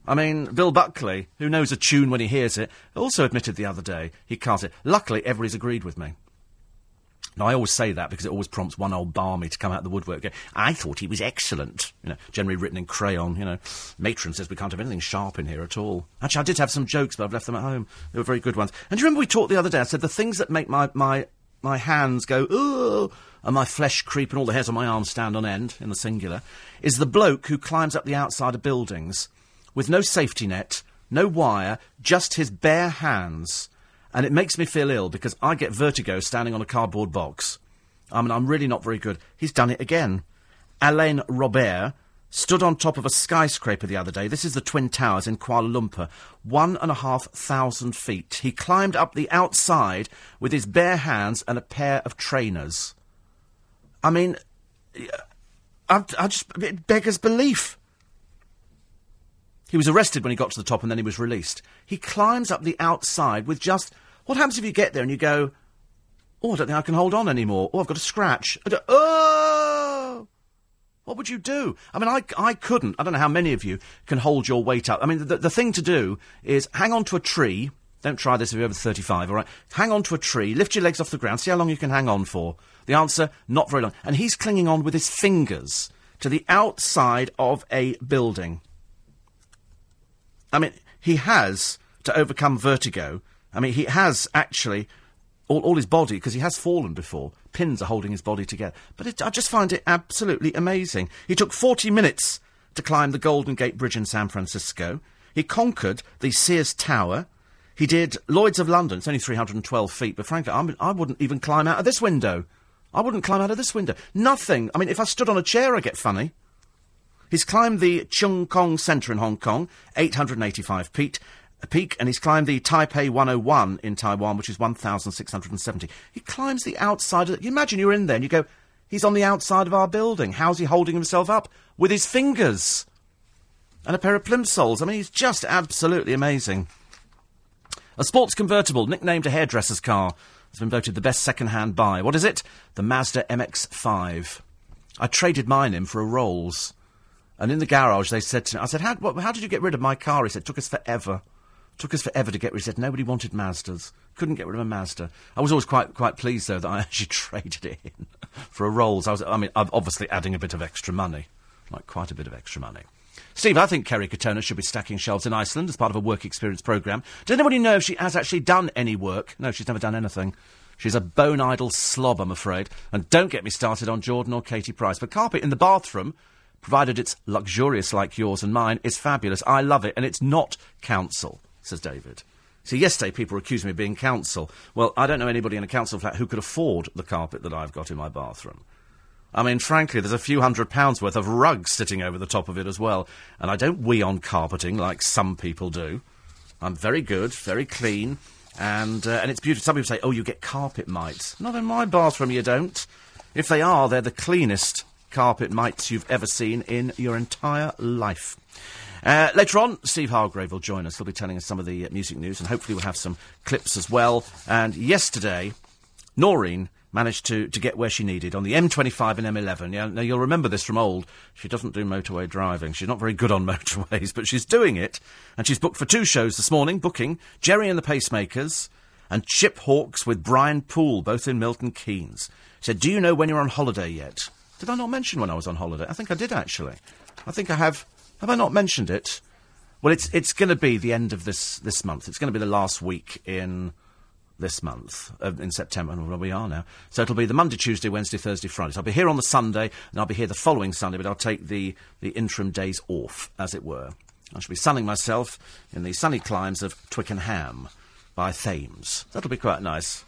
I mean, Bill Buckley, who knows a tune when he hears it, also admitted the other day he can't sing. Luckily, everybody's agreed with me. Now, I always say that because it always prompts one old barmy to come out of the woodwork and go, I thought he was excellent. You know, generally written in crayon, you know. Matron says we can't have anything sharp in here at all. Actually, I did have some jokes, but I've left them at home. They were very good ones. And do you remember we talked the other day? I said the things that make my, my, my hands go, ooh, and my flesh creep and all the hairs on my arms stand on end, in the singular, is the bloke who climbs up the outside of buildings with no safety net, no wire, just his bare hands. And it makes me feel ill because I get vertigo standing on a cardboard box. I mean, I'm really not very good. He's done it again. Alain Robert stood on top of a skyscraper the other day. This is the Twin Towers in Kuala Lumpur. One and a half thousand feet. He climbed up the outside with his bare hands and a pair of trainers. I mean, I, I just, it beggars belief. He was arrested when he got to the top and then he was released. He climbs up the outside with just... What happens if you get there and you go, oh, I don't think I can hold on anymore. Oh, I've got a scratch. Oh! What would you do? I mean, I, I couldn't. I don't know how many of you can hold your weight up. I mean, the, the thing to do is hang on to a tree. Don't try this if you're over thirty-five, all right? Hang on to a tree, lift your legs off the ground, see how long you can hang on for. The answer, not very long. And he's clinging on with his fingers to the outside of a building. I mean, he has to overcome vertigo. I mean, he has actually all, all his body, because he has fallen before. Pins are holding his body together. But it, I just find it absolutely amazing. He took forty minutes to climb the Golden Gate Bridge in San Francisco. He conquered the Sears Tower. He did Lloyd's of London. It's only three hundred twelve feet, but frankly, I'm, I wouldn't even climb out of this window. I wouldn't climb out of this window. Nothing. I mean, if I stood on a chair, I'd get funny. He's climbed the Cheung Kong Centre in Hong Kong, eight hundred eighty-five feet, a peak, and he's climbed the Taipei one oh one in Taiwan, which is one thousand six hundred seventy. He climbs the outside of... You imagine you're in there and you go, he's on the outside of our building. How's he holding himself up? With his fingers. And a pair of plimsolls. I mean, he's just absolutely amazing. A sports convertible, nicknamed a hairdresser's car, has been voted the best second-hand buy. What is it? The Mazda M X five. I traded mine in for a Rolls. And in the garage, they said to me, I said, how, what, how did you get rid of my car? He said, it took us forever. It took us forever to get rid of it. He said, nobody wanted Mazdas. Couldn't get rid of a Mazda. I was always quite quite pleased, though, that I actually traded it in for a Rolls. I was, I mean, I'm obviously adding a bit of extra money. Like, quite a bit of extra money. Steve, I think Kerry Katona should be stacking shelves in Iceland as part of a work experience programme. Does anybody know if she has actually done any work? No, she's never done anything. She's a bone-idle slob, I'm afraid. And don't get me started on Jordan or Katie Price. But carpet in the bathroom... provided it's luxurious like yours and mine, is fabulous. I love it, and it's not council, says David. So yesterday people accused me of being council. Well, I don't know anybody in a council flat who could afford the carpet that I've got in my bathroom. I mean, frankly, there's a few hundred pounds worth of rugs sitting over the top of it as well. And I don't wee on carpeting like some people do. I'm very good, very clean, and, uh, and it's beautiful. Some people say, oh, you get carpet mites. Not in my bathroom, you don't. If they are, they're the cleanest carpet mites you've ever seen in your entire life. Uh, later on, Steve Hargrave will join us. He'll be telling us some of the uh, music news, and hopefully we'll have some clips as well. And yesterday, Noreen managed to, to get where she needed on the M twenty-five and M eleven. Yeah, now, you'll remember this from old. She doesn't do motorway driving. She's not very good on motorways, but she's doing it. And she's booked for two shows this morning, booking Jerry and the Pacemakers and Chip Hawks with Brian Poole, both in Milton Keynes. She said, do you know when you're on holiday yet? Did I not mention when I was on holiday? I think I did, actually. I think I have... Have I not mentioned it? Well, it's it's going to be the end of this, this month. It's going to be the last week in this month, uh, in September, and where we are now. So it'll be the Monday, Tuesday, Wednesday, Thursday, Friday. So I'll be here on the Sunday, and I'll be here the following Sunday, but I'll take the, the interim days off, as it were. I shall be sunning myself in the sunny climes of Twickenham by Thames. That'll be quite nice.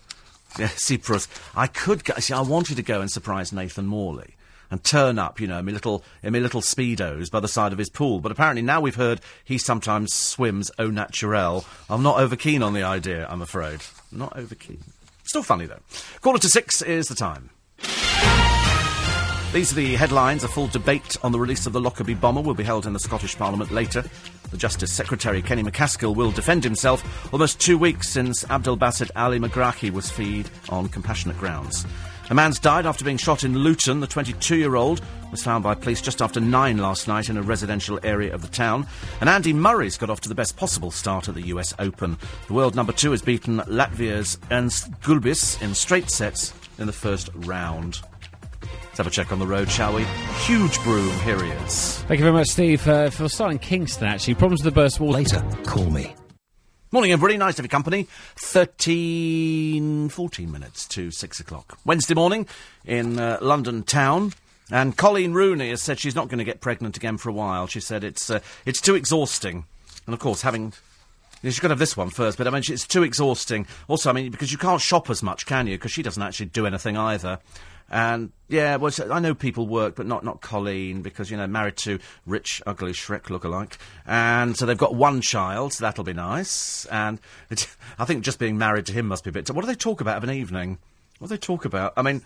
Yeah, see, Prus, I could go... See, I wanted to go and surprise Nathan Morley and turn up, you know, in my little, in my little speedos by the side of his pool. But apparently now we've heard he sometimes swims au naturel. I'm not over keen on the idea, I'm afraid. Not over keen. Still funny, though. Quarter to six is the time. These are the headlines. A full debate on the release of the Lockerbie bomber will be held in the Scottish Parliament later. The Justice Secretary, Kenny McCaskill, will defend himself almost two weeks since Abdel Basset Ali Megrahi was feed on compassionate grounds. A man's died after being shot in Luton. The twenty-two-year-old was found by police just after nine last night in a residential area of the town. And Andy Murray's got off to the best possible start at the U S Open. The world number two has beaten Latvia's Ernst Gulbis in straight sets in the first round. Let's have a check on the road, shall we? Huge broom, here he is. Thank you very much, Steve. Uh, for starting Kingston, actually. Problems with the burst wall. Later, call me. Morning, everybody. Nice to have your company. thirteen, fourteen minutes to six o'clock. Wednesday morning in uh, London town. And Colleen Rooney has said she's not going to get pregnant again for a while. She said it's uh, it's too exhausting. And, of course, having... She's got to have this one first, but, I mean, it's too exhausting. Also, I mean, because you can't shop as much, can you? Because she doesn't actually do anything either. And, yeah, well, I know people work, but not, not Colleen, because, you know, married to rich, ugly Shrek lookalike. And so they've got one child, so that'll be nice. And it, I think just being married to him must be a bit... T- what do they talk about of an evening? What do they talk about? I mean...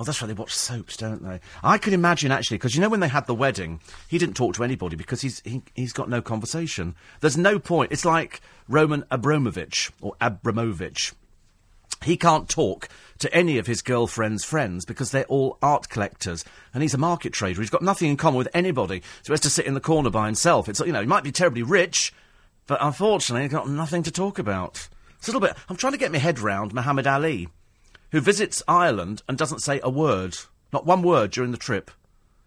Oh, that's right, they watch soaps, don't they? I could imagine, actually, because, you know, when they had the wedding, he didn't talk to anybody because he's he, he's got no conversation. There's no point. It's like Roman Abramovich or Abramovich. He can't talk to any of his girlfriend's friends because they're all art collectors, and he's a market trader. He's got nothing in common with anybody, so he has to sit in the corner by himself. It's, you know, he might be terribly rich, but unfortunately he's got nothing to talk about. It's a little bit... I'm trying to get my head round Muhammad Ali, who visits Ireland and doesn't say a word, not one word during the trip.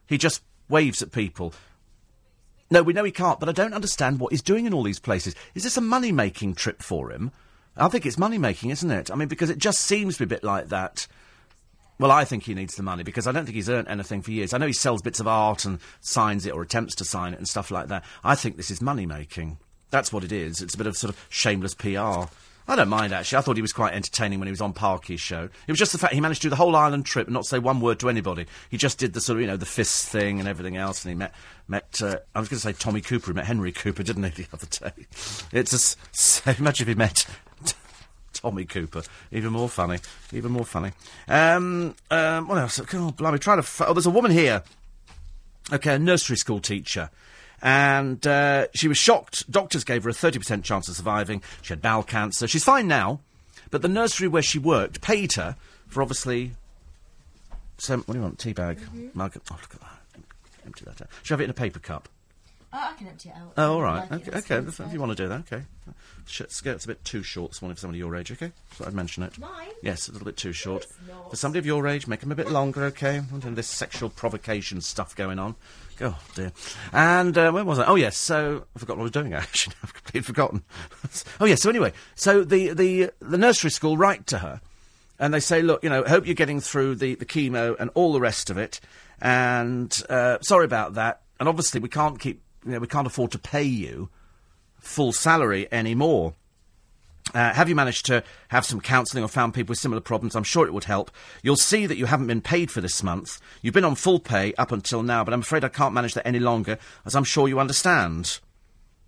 He just waves at people. No, we know he can't, but I don't understand what he's doing in all these places. Is this a money-making trip for him? I think it's money-making, isn't it? I mean, because it just seems to be a bit like that. Well, I think he needs the money, because I don't think he's earned anything for years. I know he sells bits of art and signs it or attempts to sign it and stuff like that. I think this is money-making. That's what it is. It's a bit of sort of shameless P R. I don't mind, actually. I thought he was quite entertaining when he was on Parky's show. It was just the fact he managed to do the whole island trip and not say one word to anybody. He just did the sort of, you know, the fist thing and everything else, and he met, met uh, I was going to say Tommy Cooper. He met Henry Cooper, didn't he, the other day? It's a... Imagine if he met... Tommy Cooper. Even more funny. Even more funny. Um, um, what else? Oh, blimey, trying to... F- oh, there's a woman here. OK, a nursery school teacher. And uh, she was shocked. Doctors gave her a thirty percent chance of surviving. She had bowel cancer. She's fine now. But the nursery where she worked paid her for, obviously... Some, what do you want? Tea bag? Mm-hmm. Mug? Oh, look at that. Empty that out. Should I have it in a paper cup? Oh, I can empty it out. Oh, all right. Like okay, okay. If you want to do that, okay. Skirt's a bit too short, this one, if somebody your age, okay? So I'd mention it. Mine? Yes, a little bit too short. For somebody of your age, make them a bit longer, okay? I don't this sexual provocation stuff going on. Oh, dear. And uh, where was I? Oh, yes, so... I forgot what I was doing, actually. I've completely forgotten. Oh, yes, so anyway. So the, the, the nursery school write to her, and they say, look, you know, hope you're getting through the, the chemo and all the rest of it, and uh, sorry about that, and obviously we can't keep... You know, we can't afford to pay you full salary anymore. Uh, have you managed to have some counselling or found people with similar problems? I'm sure it would help. You'll see that you haven't been paid for this month. You've been on full pay up until now, but I'm afraid I can't manage that any longer, as I'm sure you understand.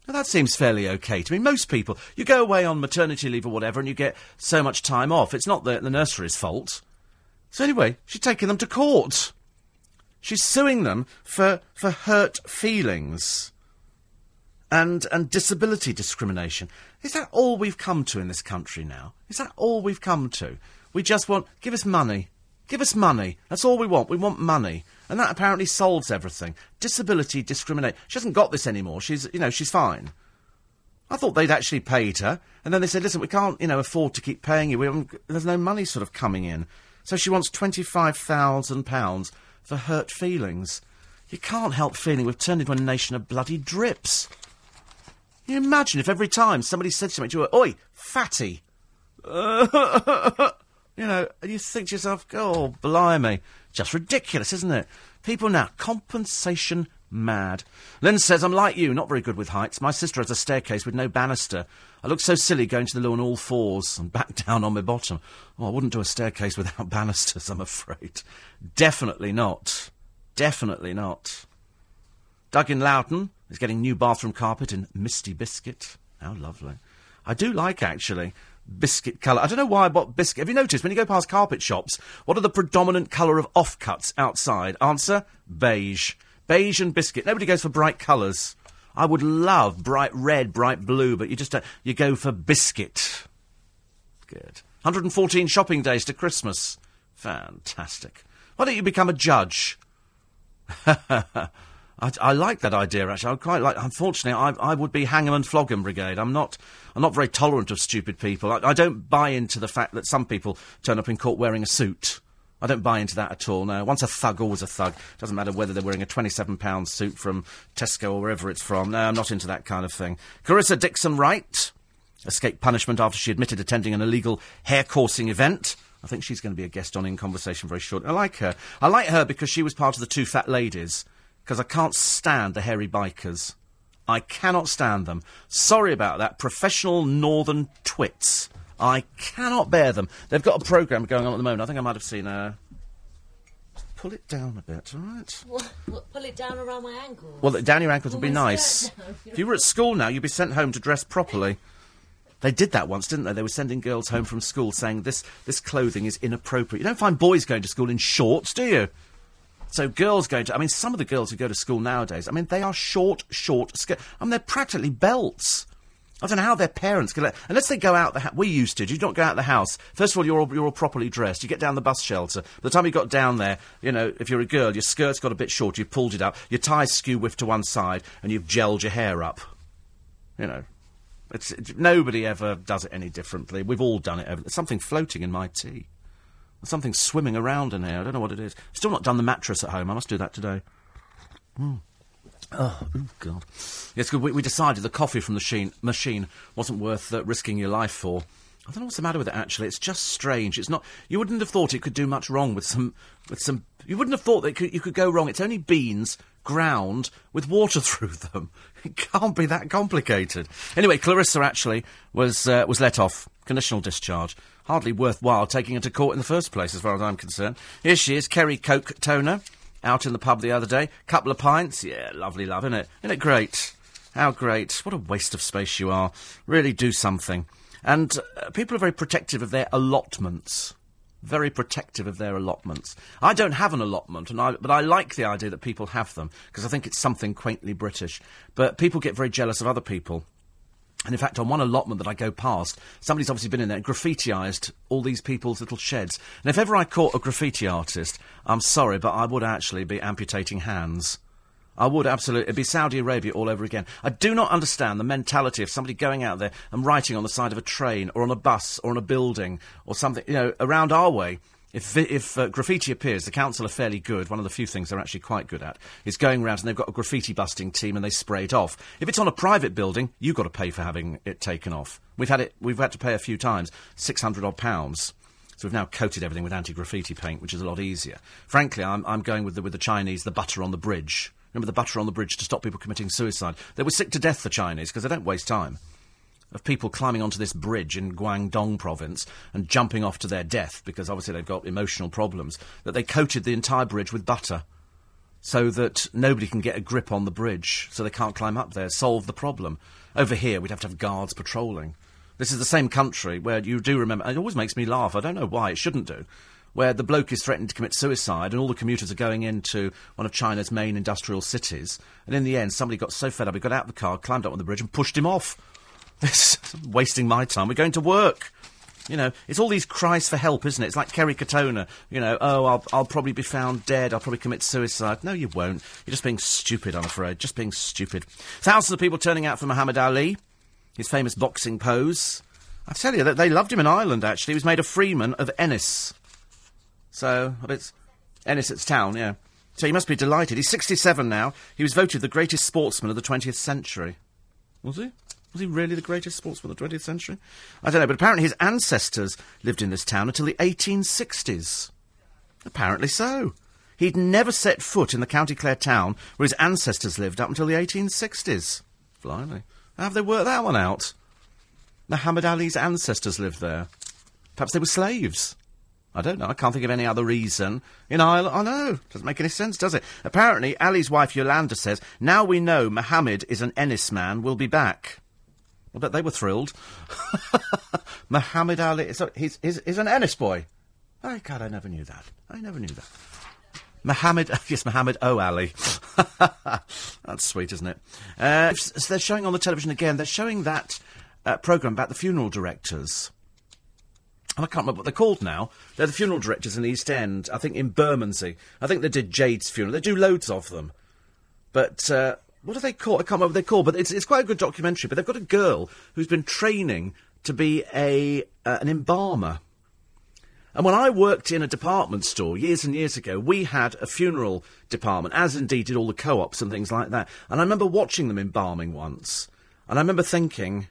Now, that seems fairly OK to me. Most people, you go away on maternity leave or whatever and you get so much time off. It's not the, the nursery's fault. So anyway, she's taking them to court. She's suing them for, for hurt feelings and and disability discrimination. Is that all we've come to in this country now? Is that all we've come to? We just want, give us money. Give us money. That's all we want. We want money. And that apparently solves everything. Disability discrimination. She hasn't got this anymore. She's, you know, she's fine. I thought they'd actually paid her. And then they said, listen, we can't, you know, afford to keep paying you. We haven't, there's no money sort of coming in. So she wants twenty-five thousand pounds for hurt feelings. You can't help feeling we've turned into a nation of bloody drips. Can you imagine if every time somebody said something to her, oi, fatty. Uh, you know, and you think to yourself, oh, blimey. Just ridiculous, isn't it? People now, compensation mad. Lynn says, I'm like you, not very good with heights. My sister has a staircase with no banister. I look so silly going to the loo on all fours and back down on my bottom. Oh, I wouldn't do a staircase without banisters, I'm afraid. Definitely not. Definitely not. Doug in Loughton is getting new bathroom carpet in Misty Biscuit. How lovely. I do like, actually, biscuit colour. I don't know why I bought biscuit. Have you noticed, when you go past carpet shops, what are the predominant colour of offcuts outside? Answer, beige. Beige and biscuit. Nobody goes for bright colours. I would love bright red, bright blue, but you just don't... You go for biscuit. Good. one hundred fourteen shopping days to Christmas. Fantastic. Why don't you become a judge? I, I like that idea, actually. I quite like... Unfortunately, I, I would be hang 'em and flog 'em brigade. I'm not... I'm not very tolerant of stupid people. I, I don't buy into the fact that some people turn up in court wearing a suit. I don't buy into that at all, no. Once a thug, always a thug. Doesn't matter whether they're wearing a twenty-seven pound suit from Tesco or wherever it's from. No, I'm not into that kind of thing. Carissa Dixon Wright escaped punishment after she admitted attending an illegal hair-coursing event. I think she's going to be a guest on In Conversation very shortly. I like her. I like her because she was part of the Two Fat Ladies, because I can't stand the hairy bikers. I cannot stand them. Sorry about that. Professional northern twits. I cannot bear them. They've got a programme going on at the moment. I think I might have seen a... Pull it down a bit, all right? What, what, pull it down around my ankles? Well, down your ankles pull would be nice. If you were at school now, you'd be sent home to dress properly. They did that once, didn't they? They were sending girls home from school saying, this, this clothing is inappropriate. You don't find boys going to school in shorts, do you? So girls going to... I mean, some of the girls who go to school nowadays, I mean, they are short, short skirts. I mean, they're practically belts. I don't know how their parents can let... Unless they go out the house... We used to. You don't go out the house. First of all, you're all, you're all properly dressed. You get down the bus shelter. By the time you got down there, you know, if you're a girl, your skirt's got a bit short. You've pulled it up. Your tie's skew-whiffed to one side and you've gelled your hair up. You know. It's, it, nobody ever does it any differently. We've all done it. Ever. There's something floating in my tea. There's something swimming around in here. I don't know what it is. Still not done the mattress at home. I must do that today. Mm. Oh, oh, God. Yes, we, we decided the coffee from the sheen, machine wasn't worth uh, risking your life for. I don't know what's the matter with it, actually. It's just strange. It's not... You wouldn't have thought it could do much wrong with some... with some. You wouldn't have thought that it could, you could go wrong. It's only beans ground with water through them. It can't be that complicated. Anyway, Clarissa, actually, was uh, was let off. Conditional discharge. Hardly worthwhile taking her to court in the first place, as far as I'm concerned. Here she is, Kerry Coke Toner, out in the pub the other day. Couple of pints. Yeah, lovely love, isn't it? Isn't it great? How great. What a waste of space you are. Really do something. And uh, people are very protective of their allotments. Very protective of their allotments. I don't have an allotment, and I, but I like the idea that people have them, because I think it's something quaintly British. But people get very jealous of other people. And in fact, on one allotment that I go past, somebody's obviously been in there and graffitiised all these people's little sheds. And if ever I caught a graffiti artist, I'm sorry, but I would actually be amputating hands. I would, absolutely. It'd be Saudi Arabia all over again. I do not understand the mentality of somebody going out there and writing on the side of a train or on a bus or on a building or something, you know, around our way. If, if uh, graffiti appears, the council are fairly good. One of the few things they're actually quite good at is going round, and they've got a graffiti-busting team, and they spray it off. If it's on a private building, you've got to pay for having it taken off. We've had it. We've had to pay a few times, six hundred odd pounds. So we've now coated everything with anti-graffiti paint, which is a lot easier. Frankly, I'm, I'm going with the, with the Chinese, the butter on the bridge. Remember the butter on the bridge to stop people committing suicide? They were sick to death, the Chinese, because they don't waste time. Of people climbing onto this bridge in Guangdong province and jumping off to their death, because obviously they've got emotional problems, that they coated the entire bridge with butter so that nobody can get a grip on the bridge, so they can't climb up there, solve the problem. Over here, we'd have to have guards patrolling. This is the same country where you do remember... It always makes me laugh. I don't know why. It shouldn't do. Where the bloke is threatening to commit suicide and all the commuters are going into one of China's main industrial cities. And in the end, somebody got so fed up, he got out of the car, climbed up on the bridge and pushed him off. This is wasting my time. We're going to work. You know, it's all these cries for help, isn't it? It's like Kerry Katona. You know, oh, I'll, I'll probably be found dead. I'll probably commit suicide. No, you won't. You're just being stupid, I'm afraid. Just being stupid. Thousands of people turning out for Muhammad Ali. His famous boxing pose. I tell you, they loved him in Ireland, actually. He was made a freeman of Ennis. So, it's Ennis, it's town, yeah. So he must be delighted. He's sixty-seven now. He was voted the greatest sportsman of the twentieth century. Was he? Was he really the greatest sportsman of the twentieth century? I don't know, but apparently his ancestors lived in this town until the eighteen sixties. Apparently so. He'd never set foot in the County Clare town where his ancestors lived up until the eighteen sixties. Blimey. How have they worked that one out? Muhammad Ali's ancestors lived there. Perhaps they were slaves. I don't know. I can't think of any other reason. In Ireland, I know. Doesn't make any sense, does it? Apparently, Ali's wife Yolanda says, "Now we know Muhammad is an Ennis man. We'll be back." I bet they were thrilled. Muhammad Ali, so he's, he's, he's an Ennis boy. Oh, God, I never knew that. I never knew that. Muhammad, yes, Muhammad O. Ali. That's sweet, isn't it? Uh, so they're showing on the television again. They're showing that uh, programme about the funeral directors. And I can't remember what they're called now. They're the funeral directors in the East End, I think in Bermondsey. I think they did Jade's funeral. They do loads of them. But uh, what are they called? I can't remember what they're called, but it's, it's quite a good documentary. But they've got a girl who's been training to be a uh, an embalmer. And when I worked in a department store years and years ago, we had a funeral department, as indeed did all the co-ops and things like that. And I remember watching them embalming once. And I remember thinking...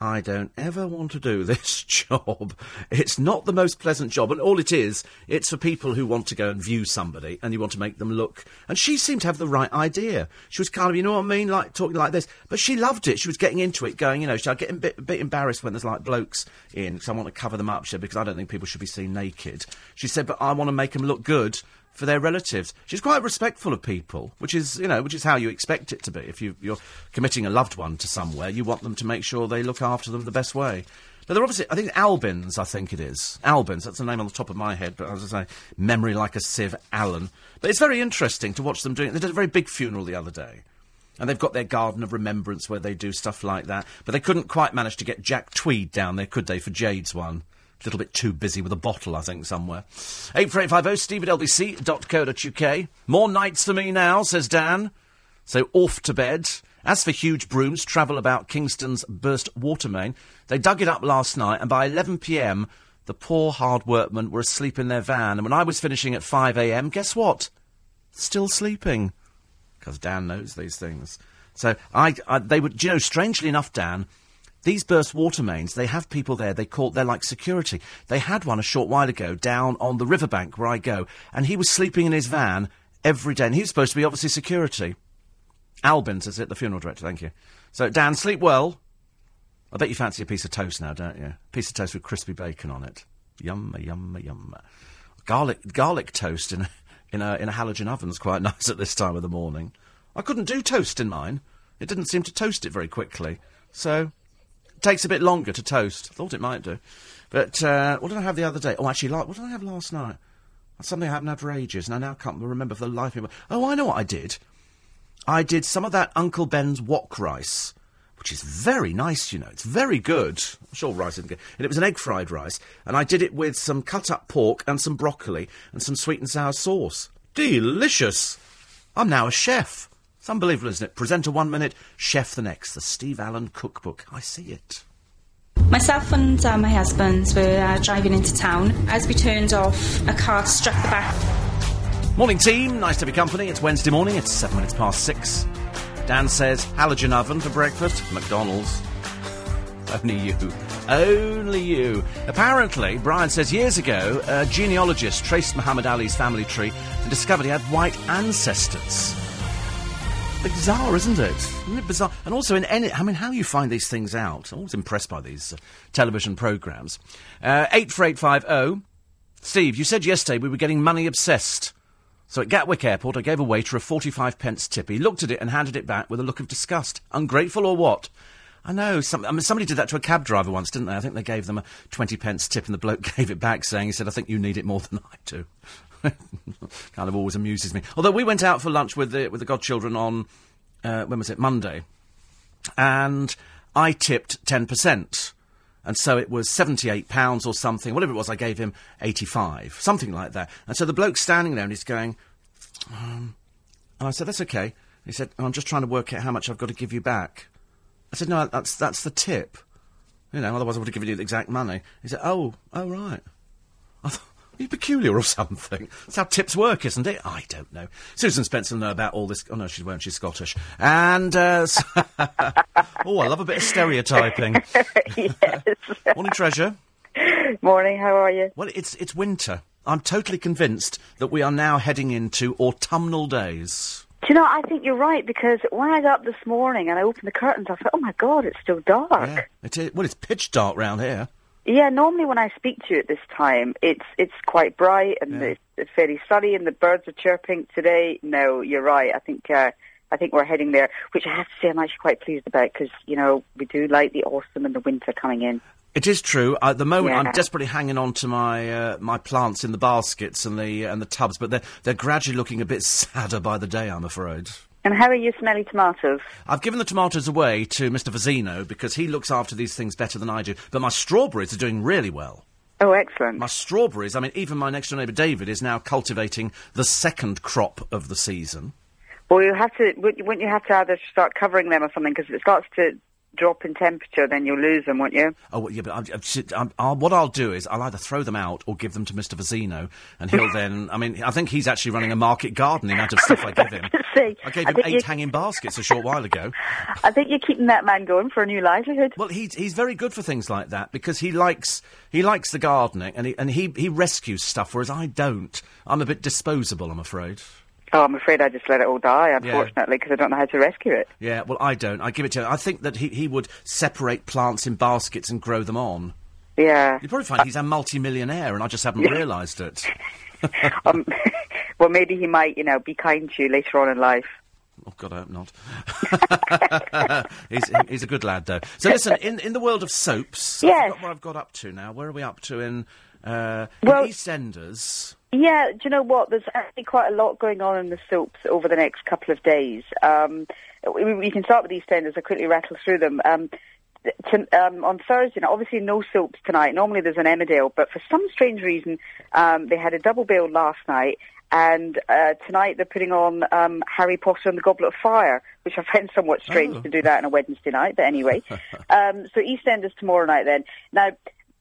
I don't ever want to do this job. It's not the most pleasant job, and all it is, it's for people who want to go and view somebody, and you want to make them look. And she seemed to have the right idea. She was kind of, you know what I mean, like, talking like this. But she loved it. She was getting into it, going, you know, I get a bit, a bit embarrassed when there's, like, blokes in, because I want to cover them up, she said, because I don't think people should be seen naked. She said, but I want to make them look good for their relatives. She's quite respectful of people, which is, you know, which is how you expect it to be. If you, you're committing a loved one to somewhere, you want them to make sure they look after them the best way. Now, they're obviously, I think, Albins, I think it is. Albins, that's the name on the top of my head, but as I say, memory like a sieve, Allen. But it's very interesting to watch them doing it. They did a very big funeral the other day. And they've got their Garden of Remembrance where they do stuff like that. But they couldn't quite manage to get Jack Tweed down there, could they, for Jade's one? A little bit too busy with a bottle, I think, somewhere. eight four eight five oh, steve at l b c dot co dot u k. More nights for me now, says Dan. So off to bed. As for huge brooms, travel about Kingston's burst water main. They dug it up last night, and by eleven p m, the poor hard workmen were asleep in their van. And when I was finishing at five a m, guess what? Still sleeping. Because Dan knows these things. So I, I they would, you know, strangely enough, Dan... These burst water mains, they have people there, they call, they're like security. They had one a short while ago down on the riverbank where I go, and he was sleeping in his van every day, and he was supposed to be, obviously, security. Albin's, is it? The funeral director, thank you. So, Dan, sleep well. I bet you fancy a piece of toast now, don't you? A piece of toast with crispy bacon on it. Yum, yum, yum. Garlic garlic toast in a, in a, in a halogen oven's quite nice at this time of the morning. I couldn't do toast in mine. It didn't seem to toast it very quickly. So, it takes a bit longer to toast. Thought it might do. But, uh, what did I have the other day? Oh, actually, like, what did I have last night? Something I haven't had for ages, and I now can't remember for the life of me. Oh, I know what I did. I did some of that Uncle Ben's wok rice, which is very nice, you know. It's very good. I'm sure rice isn't good. And it was an egg-fried rice, and I did it with some cut-up pork and some broccoli and some sweet and sour sauce. Delicious! I'm now a chef. It's unbelievable, isn't it? Presenter one minute, chef the next. The Steve Allen Cookbook. I see it. Myself and uh, my husband were uh, driving into town. As we turned off, a car struck the back. Morning, team. Nice to be company. It's Wednesday morning. It's seven minutes past six. Dan says, halogen oven for breakfast. McDonald's. Only you. Only you. Apparently, Brian says, years ago, a genealogist traced Muhammad Ali's family tree and discovered he had white ancestors. Bizarre, isn't it? Isn't it bizarre? And also, in any, I mean, how you find these things out? I'm always impressed by these uh, television programmes. Uh, eight four eight five oh. Steve, you said yesterday we were getting money obsessed. So at Gatwick Airport, I gave a waiter a forty-five pence tip. He looked at it and handed it back with a look of disgust. Ungrateful or what? I know. Some, I mean, somebody did that to a cab driver once, didn't they? I think they gave them a twenty pence tip and the bloke gave it back saying, he said, I think you need it more than I do. Kind of always amuses me. Although we went out for lunch with the with the godchildren on, uh, when was it, Monday. And I tipped ten percent. And so it was seventy-eight pounds or something. Whatever it was, I gave him eighty-five. Something like that. And so the bloke's standing there and he's going, um, and I said, that's OK. He said, I'm just trying to work out how much I've got to give you back. I said, no, that's, that's the tip. You know, otherwise I would have given you the exact money. He said, oh, oh, right. I thought, are you peculiar or something? That's how tips work, isn't it? I don't know. Susan Spencer will know about all this. Oh, no, she won't. She's Scottish. And, uh... So oh, I love a bit of stereotyping. Yes. Morning, Treasure. Morning, how are you? Well, it's it's winter. I'm totally convinced that we are now heading into autumnal days. Do you know, I think you're right, because when I got up this morning and I opened the curtains, I thought, oh, my God, it's still dark. Yeah, it is. Well, it's pitch dark round here. Yeah, normally when I speak to you at this time, it's it's quite bright and yeah. it's, it's fairly sunny and the birds are chirping today. No, you're right. I think uh, I think we're heading there, which I have to say I'm actually quite pleased about because, you know, we do like the autumn and the winter coming in. It is true. At the moment, yeah. I'm desperately hanging on to my uh, my plants in the baskets and the and the tubs, but they're they're gradually looking a bit sadder by the day, I'm afraid. And how are your smelly tomatoes? I've given the tomatoes away to Mister Vizino because he looks after these things better than I do. But my strawberries are doing really well. Oh, excellent. My strawberries, I mean, even my next-door neighbour David is now cultivating the second crop of the season. Well, you'll have to, wouldn't you have to either start covering them or something? Because if it starts to drop in temperature, then you'll lose them, won't you? Oh, yeah, but I'm, I'm, I'll, what I'll do is I'll either throw them out or give them to Mister Vizino, and he'll then, I mean, I think he's actually running a market garden, the amount of stuff I give him. See, I gave him I eight hanging baskets a short while ago. I think you're keeping that man going for a new livelihood. Well, he's he's very good for things like that because he likes he likes the gardening and he and he, he rescues stuff, whereas I don't. I'm a bit disposable, I'm afraid. Oh, I'm afraid I just let it all die, unfortunately, because yeah. I don't know how to rescue it. Yeah, well, I don't. I give it to him. I think that he he would separate plants in baskets and grow them on. Yeah. You'd probably find he's a multi-millionaire and I just haven't realised it. um, well, maybe he might, you know, be kind to you later on in life. Oh, God, I hope not. he's, he's a good lad, though. So, listen, in, in the world of soaps, yes. I forgot what I've got up to now. Where are we up to in, uh, well, in EastEnders? Yeah, do you know what? There's actually quite a lot going on in the soaps over the next couple of days. Um, we, we can start with EastEnders. I'll quickly rattle through them. Um, To, um, on Thursday, obviously no soaps tonight. Normally there's an Emmerdale, but for some strange reason, um, they had a double bill last night, and uh, tonight they're putting on um, Harry Potter and the Goblet of Fire, which I find somewhat strange oh. to do that on a Wednesday night, but anyway. um, so EastEnders tomorrow night then. Now,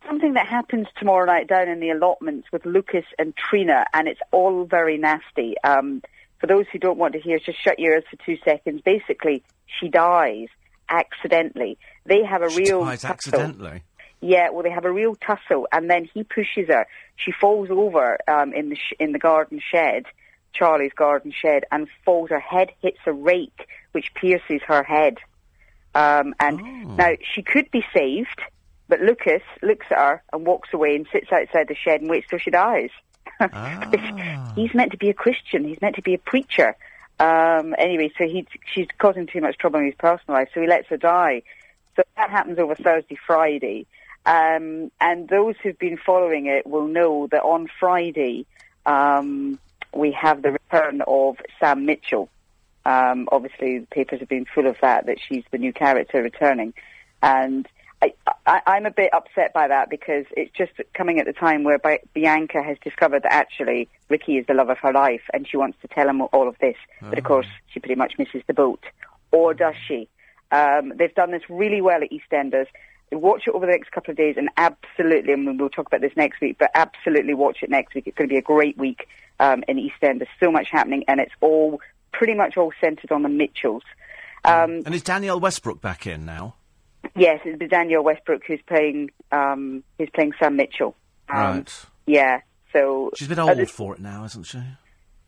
something that happens tomorrow night down in the allotments with Lucas and Trina, and it's all very nasty. Um, for those who don't want to hear, just shut your ears for two seconds. Basically, she dies. accidentally. They have a she real tussle. accidentally? Yeah, well, they have a real tussle, and then he pushes her. She falls over um, in the sh- in the garden shed, Charlie's garden shed, and falls. Her head hits a rake, which pierces her head. Um, and oh. now, she could be saved, but Lucas looks at her and walks away and sits outside the shed and waits till she dies. ah. He's meant to be a Christian. He's meant to be a preacher. Um, anyway, so he, she's causing too much trouble in his personal life, so he lets her die. So that happens over Thursday, Friday. Um, and those who've been following it will know that on Friday um, we have the return of Sam Mitchell. Um, obviously, the papers have been full of that, that she's the new character returning. And I, I, I'm a bit upset by that, because it's just coming at the time where Bi- Bianca has discovered that actually Ricky is the love of her life, and she wants to tell him all of this. Oh. But, of course, she pretty much misses the boat. Or does she? Um, they've done this really well at EastEnders. Watch it over the next couple of days, and absolutely, and we'll talk about this next week, but absolutely watch it next week. It's going to be a great week um, in EastEnders. So much happening, and it's all... pretty much all centred on the Mitchells. Um, and is Danielle Westbrook back in now? Yes, it'll be Danielle Westbrook who's playing um, who's playing Sam Mitchell. Um, right. Yeah, so... She's a bit old uh, for it now, isn't she?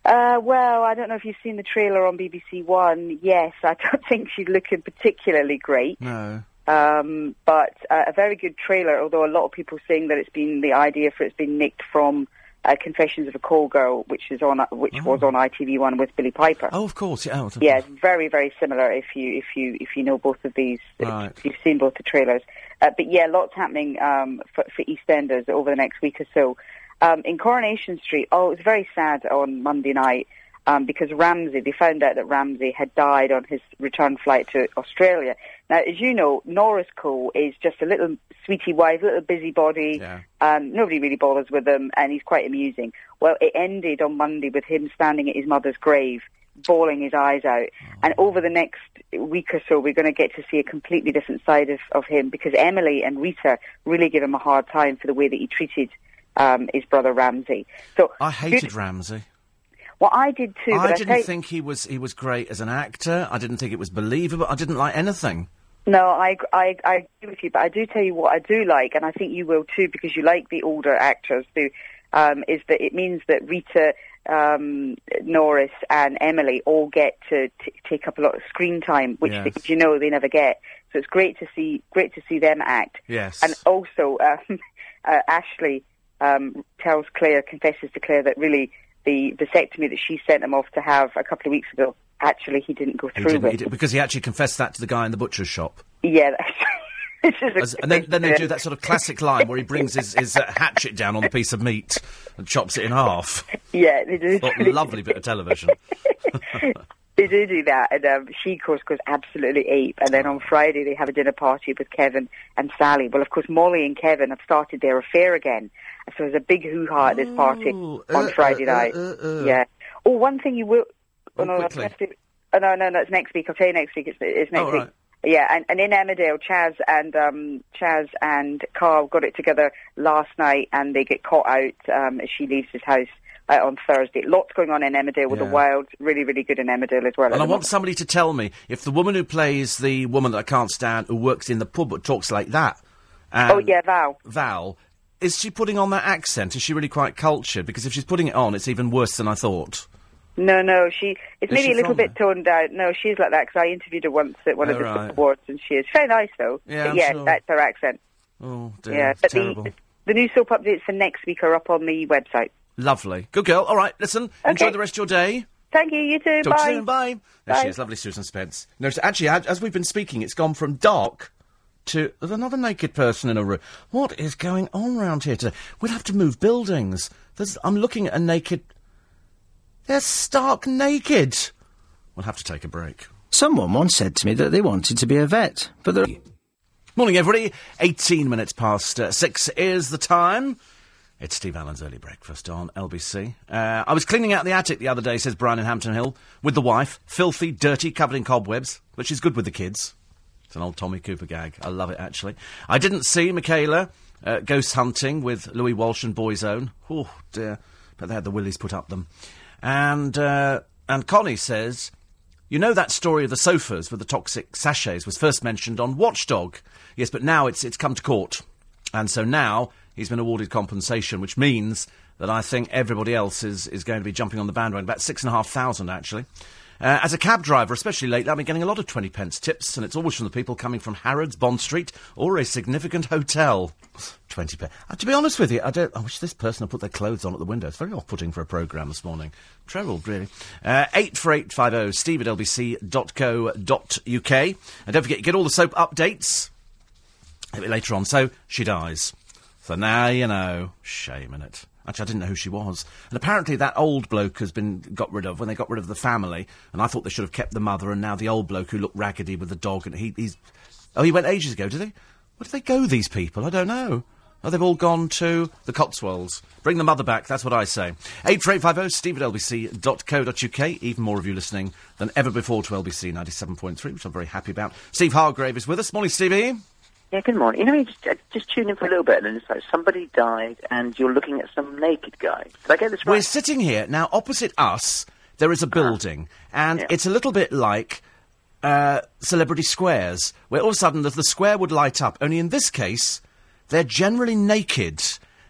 Uh, well, I don't know if you've seen the trailer on B B C One. Yes, I don't think she's looking particularly great. No. Um, but uh, a very good trailer, although a lot of people saying that it's been... the idea for it's been nicked from... Uh, Confessions of a Call Girl, which is on, which oh. was on I T V one with Billy Piper. Oh, of course, yeah. Oh, it's yeah, it's very, very similar. If you, if you, if you know both of these, right. if you've seen both the trailers. Uh, but yeah, lots happening um, for, for EastEnders over the next week or so. Um, in Coronation Street, oh, it was very sad on Monday night um, because Ramsay. They found out that Ramsay had died on his return flight to Australia. Now, as you know, Norris Cole is just a little sweetie wife, a little busybody. Yeah. Um, nobody really bothers with him, and he's quite amusing. Well, it ended on Monday with him standing at his mother's grave, bawling his eyes out. Oh. And over the next week or so, we're going to get to see a completely different side of, of him, because Emily and Rita really give him a hard time for the way that he treated um, his brother Ramsay. So I hated Ramsay. Well, I did too. I but didn't I you- think he was he was great as an actor. I didn't think it was believable. I didn't like anything. No, I, I, I agree with you, but I do tell you what I do like, and I think you will too, because you like the older actors, who, um, is that it means that Rita, um, Norris and Emily all get to t- take up a lot of screen time, which, yes. they, you know, they never get. So it's great to see, great to see them act. Yes. And also, um, uh, Ashley um, tells Claire, confesses to Claire that really the vasectomy that she sent him off to have a couple of weeks ago, actually, he didn't go through with it. Because he actually confessed that to the guy in the butcher's shop. Yeah. That's, this is As, and then, then they do that sort of classic line where he brings his, his uh, hatchet down on the piece of meat and chops it in half. Yeah, they do. What a lovely bit of television. They do do that, and um, she, of course, goes absolutely ape. And then on Friday they have a dinner party with Kevin and Sally. Well, of course, Molly and Kevin have started their affair again. So there's a big hoo-ha at this party Ooh, on uh, Friday uh, night. Uh, uh, uh. Yeah. Oh, one thing you will... Oh, no, no, oh, no, no, no, it's next week. I'll tell you next week. It's, it's next oh, right. week. Yeah, and, and in Emmerdale, Chaz and um, Chaz and Carl got it together last night, and they get caught out um, as she leaves his house uh, on Thursday. Lots going on in Emmerdale with yeah. the Wilds. Really, really good in Emmerdale as well. And I want somebody to tell me if the woman who plays the woman that I can't stand, who works in the pub but talks like that. Um, oh, yeah, Val. Val. Is she putting on that accent? Is she really quite cultured? Because if she's putting it on, it's even worse than I thought. No, no, she... It's is maybe she a little bit there? Toned down. No, she's like that, because I interviewed her once at one oh, of the right. awards, and she is very nice, though. Yeah, but yeah, sure. That's her accent. Oh, dear, yeah, but terrible. The, the new soap updates for next week are up on the website. Lovely. Good girl. All right, listen, okay. Enjoy the rest of your day. Thank you, you too, Talk bye. To you, bye. There bye. She is, lovely Susan Spence. No, actually, as we've been speaking, it's gone from dark to another naked person in a room. What is going on round here today? We'd have to move buildings. There's, I'm looking at a naked... They're stark naked. We'll have to take a break. Someone once said to me that they wanted to be a vet, but they're... Morning, everybody. eighteen minutes past uh, six is the time. It's Steve Allen's Early Breakfast on L B C. Uh, I was cleaning out the attic the other day, says Brian in Hampton Hill, with the wife. Filthy, dirty, covered in cobwebs, but she's good with the kids. It's an old Tommy Cooper gag. I love it, actually. I didn't see Michaela uh, ghost hunting with Louis Walsh and Boyzone. Oh, dear. But they had the willies put up them. And uh, and Connie says, You know that story of the sofas with the toxic sachets was first mentioned on Watchdog. Yes, but now it's it's come to court. And so now he's been awarded compensation, which means that I think everybody else is, is going to be jumping on the bandwagon. About six and a half thousand, actually. Uh, as a cab driver, especially lately, I've been getting a lot of twenty pence tips, and it's always from the people coming from Harrods, Bond Street, or a significant hotel. twenty pence. Uh, to be honest with you, I don't. I wish this person had put their clothes on at the window. It's very off-putting for a programme this morning. Terrible, really. Uh, eight four eight five oh, steve at l b c dot co dot u k. And don't forget, you get all the soap updates a bit later on. So, she dies. So now you know. Shame, innit? Actually, I didn't know who she was. And apparently that old bloke has been got rid of when they got rid of the family. And I thought they should have kept the mother and now the old bloke who looked raggedy with the dog. And he, he's... Oh, he went ages ago, did he? Where did they go, these people? I don't know. Oh, they've all gone to the Cotswolds. Bring the mother back, that's what I say. eight four eight five oh, steve at l b c dot co dot u k. Even more of you listening than ever before to L B C ninety-seven point three, which I'm very happy about. Steve Hargrave is with us. Morning, Stevie. Yeah, good morning. You know, you just, uh, just tune in for a little bit, and it's like somebody died, and you're looking at some naked guy. Did I get this right? We're sitting here now. Opposite us, there is a building, ah. and yeah. it's a little bit like uh, Celebrity Squares, where all of a sudden the, the square would light up. Only in this case, they're generally naked.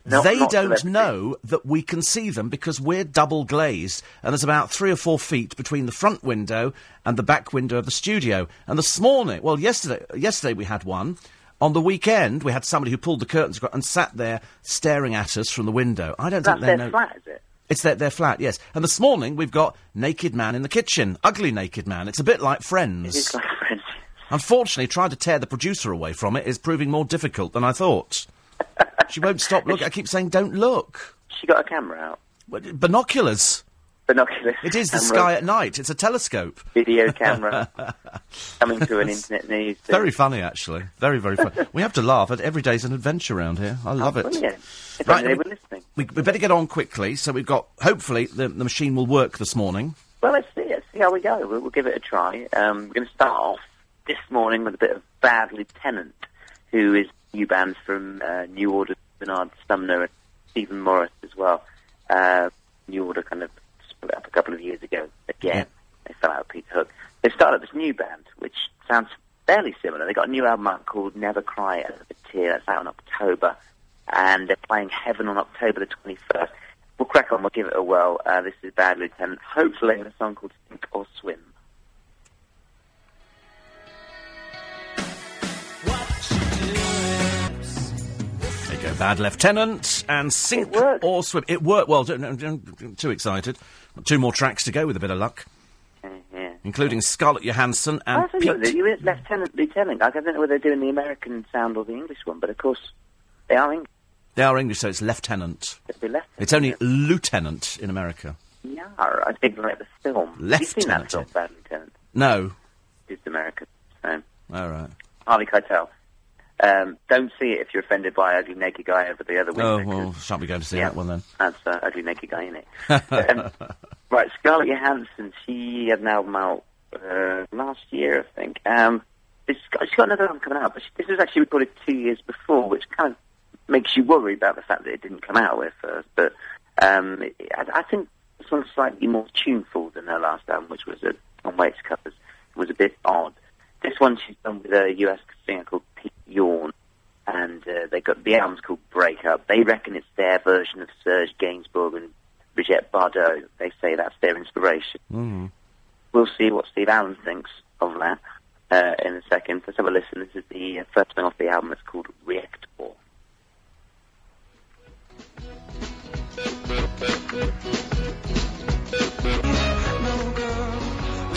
No, they don't know that we can see them because we're double glazed, and there's about three or four feet between the front window and the back window of the studio. And this morning, well, yesterday, yesterday we had one. On the weekend, we had somebody who pulled the curtains and sat there staring at us from the window. I don't That's think they know. That's their flat, is it? It's their, their flat, yes. And this morning, we've got naked man in the kitchen. Ugly naked man. It's a bit like Friends. It is like Friends. Unfortunately, trying to tear the producer away from it is proving more difficult than I thought. She won't stop looking. I keep saying, don't look. She got a camera out. Binoculars. Binoculars. It is camera. The sky at night. It's a telescope. Video camera. Coming through an internet news. Too. Very funny, actually. Very, very funny. We have to laugh at every day's an adventure around here. I love oh, it. Brilliant. If right, we, were listening. We, we better get on quickly. So we've got, hopefully, the, the machine will work this morning. Well, let's see. Let's see how we go. We'll, we'll give it a try. Um, we're going to start off this morning with a bit of Bad Lieutenant, who is new bands from uh, New Order, Bernard Sumner and Stephen Morris as well. Uh, New Order kind of up a couple of years ago. Again, yeah. They fell out with Peter Hook. They started up this new band, which sounds fairly similar. They got a new album out called Never Cry Another Tear. That's out in October. And they're playing Heaven on October the twenty-first. We'll crack on. We'll give it a whirl. Uh, this is Bad Lieutenant. Hopefully in a song called Sink or Swim. There you go. Bad Lieutenant and Sink or Swim. It worked. Well, don't, don't, don't too excited. Two more tracks to go with a bit of luck, uh, yeah. including Scarlett Johansson and Pete. You were Lieutenant Lieutenant. I don't know whether they're doing the American sound or the English one, but of course they are English. They are English, so it's Lieutenant. Lieutenant. It's only yeah. Lieutenant in America. Yeah, I think like the film. Lieutenant. You've seen that film, Bad Lieutenant? No. It's American. So. All right. Harvey Keitel. Um, don't see it if you're offended by Ugly Naked Guy over the other window. Oh, well, shan't we go to see yeah, that one then? That's uh, Ugly Naked Guy, isn't it? um, right, Scarlett Johansson, she had an album out uh, last year, I think. Um, she's got, got another album coming out, but she, this was actually recorded two years before, which kind of makes you worry about the fact that it didn't come out at first. But um, it, I, I think this one's slightly more tuneful than her last album, which was at Tom Waits covers. It was a bit odd. This one she's done with a U S singer called Pete Yawn, and uh, they got the album's called Break Up. They reckon it's their version of Serge Gainsbourg and Brigitte Bardot. They say that's their inspiration. Mm. We'll see what Steve Allen thinks of that uh, in a second. Let's have a listen. This is the first song off the album. It's called Reactor.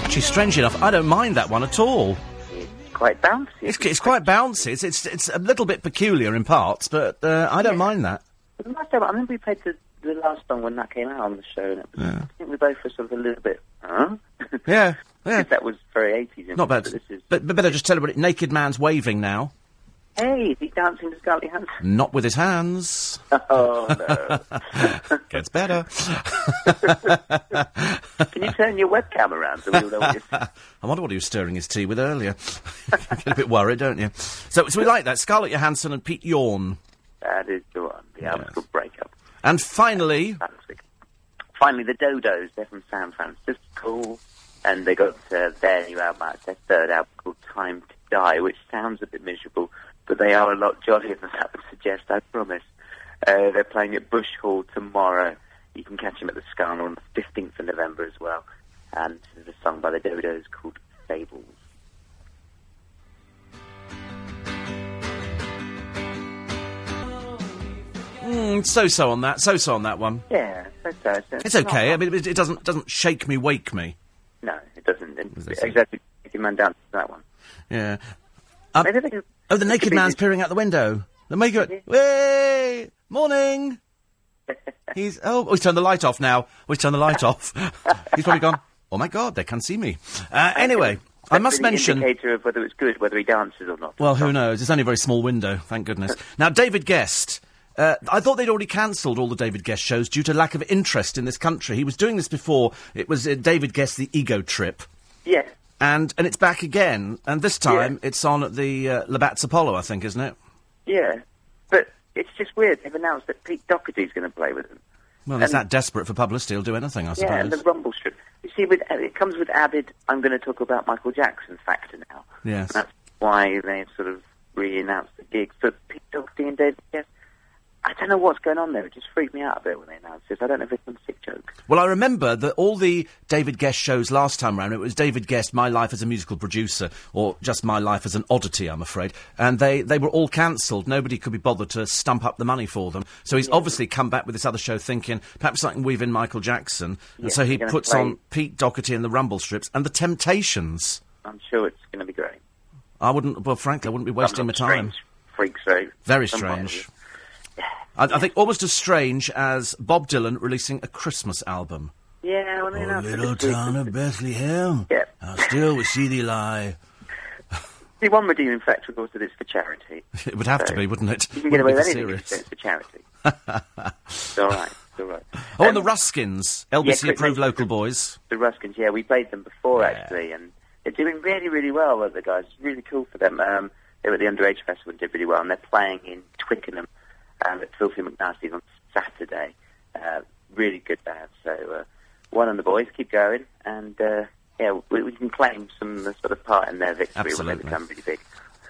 Actually, strangely enough, I don't mind that one at all. Quite bouncy. It's, it's quite bouncy. It's, it's it's a little bit peculiar in parts, but uh, I don't yeah. mind that. Last time, I remember we played the, the last song when that came out on the show, and it was, yeah. I think we both were sort of a little bit, huh? Yeah, yeah. That was very eighties. Not bad. But, this is but, but better just tell everybody, Naked Man's waving now. Hey, is he dancing to Scarlett Johansson? Not with his hands. Oh, no. Gets better. Can you turn your webcam around so we all know what you're... I wonder what he was stirring his tea with earlier. Get a bit worried, don't you? So, so we like that. Scarlett Johansson and Pete Yawn. That is the one. The album's yes. called Breakup. And finally... Fantastic. Finally, the Dodos. They're from San Francisco. and they got uh, their new album out, their third album, called Time to Die, which sounds a bit miserable, but they are a lot jollier than that would suggest, I promise. Uh, they're playing at Bush Hall tomorrow. You can catch them at the Scala on the fifteenth of November as well. And there's a song by the Dodos called Fables. Mm, so-so on that. So-so on that one. Yeah, so-so. It's, it's, it's okay. I mean, it, it doesn't doesn't shake me, wake me. No, it doesn't. It, exactly. Naked Man Down, that one. Yeah. Um, can, oh, the Naked Man's just... peering out the window. The maker... Yeah. Way! Morning! He's... Oh, oh, he's turned the light off now. Oh, he's turned the light off. He's probably gone, oh, my God, they can't see me. Uh, anyway... That's I must mention... indicator of whether it's good, whether he dances or not. Well, who knows? It's only a very small window, thank goodness. Now, David Guest. Uh, I thought they'd already cancelled all the David Guest shows due to lack of interest in this country. He was doing this before. It was uh, David Guest, The Ego Trip. Yeah. And and it's back again. And this time, yeah. It's on at the uh, Labatt's Apollo, I think, isn't it? Yeah. But it's just weird. They've announced that Pete Doherty's going to play with them. Well, it's that desperate for publicity. He'll do anything, I suppose. Yeah, and the Rumble Strip. You see, with, it comes with added, I'm going to talk about Michael Jackson factor now. Yes. And that's why they sort of re-announced the gigs. But Pete Doherty and David Guest, I don't know what's going on there. It just freaked me out a bit when they announced this. I don't know if it's some sick joke. Well, I remember that all the David Guest shows last time round, it was David Guest, My Life as a Musical Producer, or just My Life as an Oddity, I'm afraid. And they, they were all cancelled. Nobody could be bothered to stump up the money for them. So he's yeah. obviously come back with this other show thinking, perhaps I can weave in Michael Jackson. Yeah, and so he puts play... on Pete Doherty and the Rumble Strips and the Temptations. I'm sure it's going to be great. I wouldn't, well, frankly, I wouldn't be wasting my time. Freaks out. Very strange. I, I think almost as strange as Bob Dylan releasing a Christmas album. Yeah, well, oh, little town of Bethlehem, yeah. I'll still we see thee lie. The one redeeming factor, of course, that it's for charity. It would have so to be, wouldn't it? You can get away with anything if it's for charity. It's all right, it's all right. Oh, um, and the Ruskins, L B C-approved yeah, local boys. The Ruskins, yeah, we played them before, yeah. actually, and they're doing really, really well, aren't they, guys? It's really cool for them. Um, they were at the Underage Festival and did really well, and they're playing in Twickenham. Um, at Filthy McNasty's on Saturday. Uh, really good band. So, uh, one and the boys, keep going. And, uh, yeah, we, we can claim some uh, sort of part in their victory when they become really big.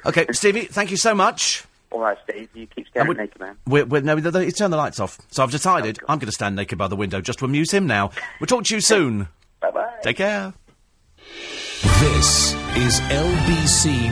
OK, Stevie, thank you so much. All right, Steve, you keep standing naked, man. We're, we're, no, he's turned the lights off. So I've decided oh, I'm going to stand naked by the window just to amuse him now. We'll talk to you soon. Bye-bye. Take care. This is L B C...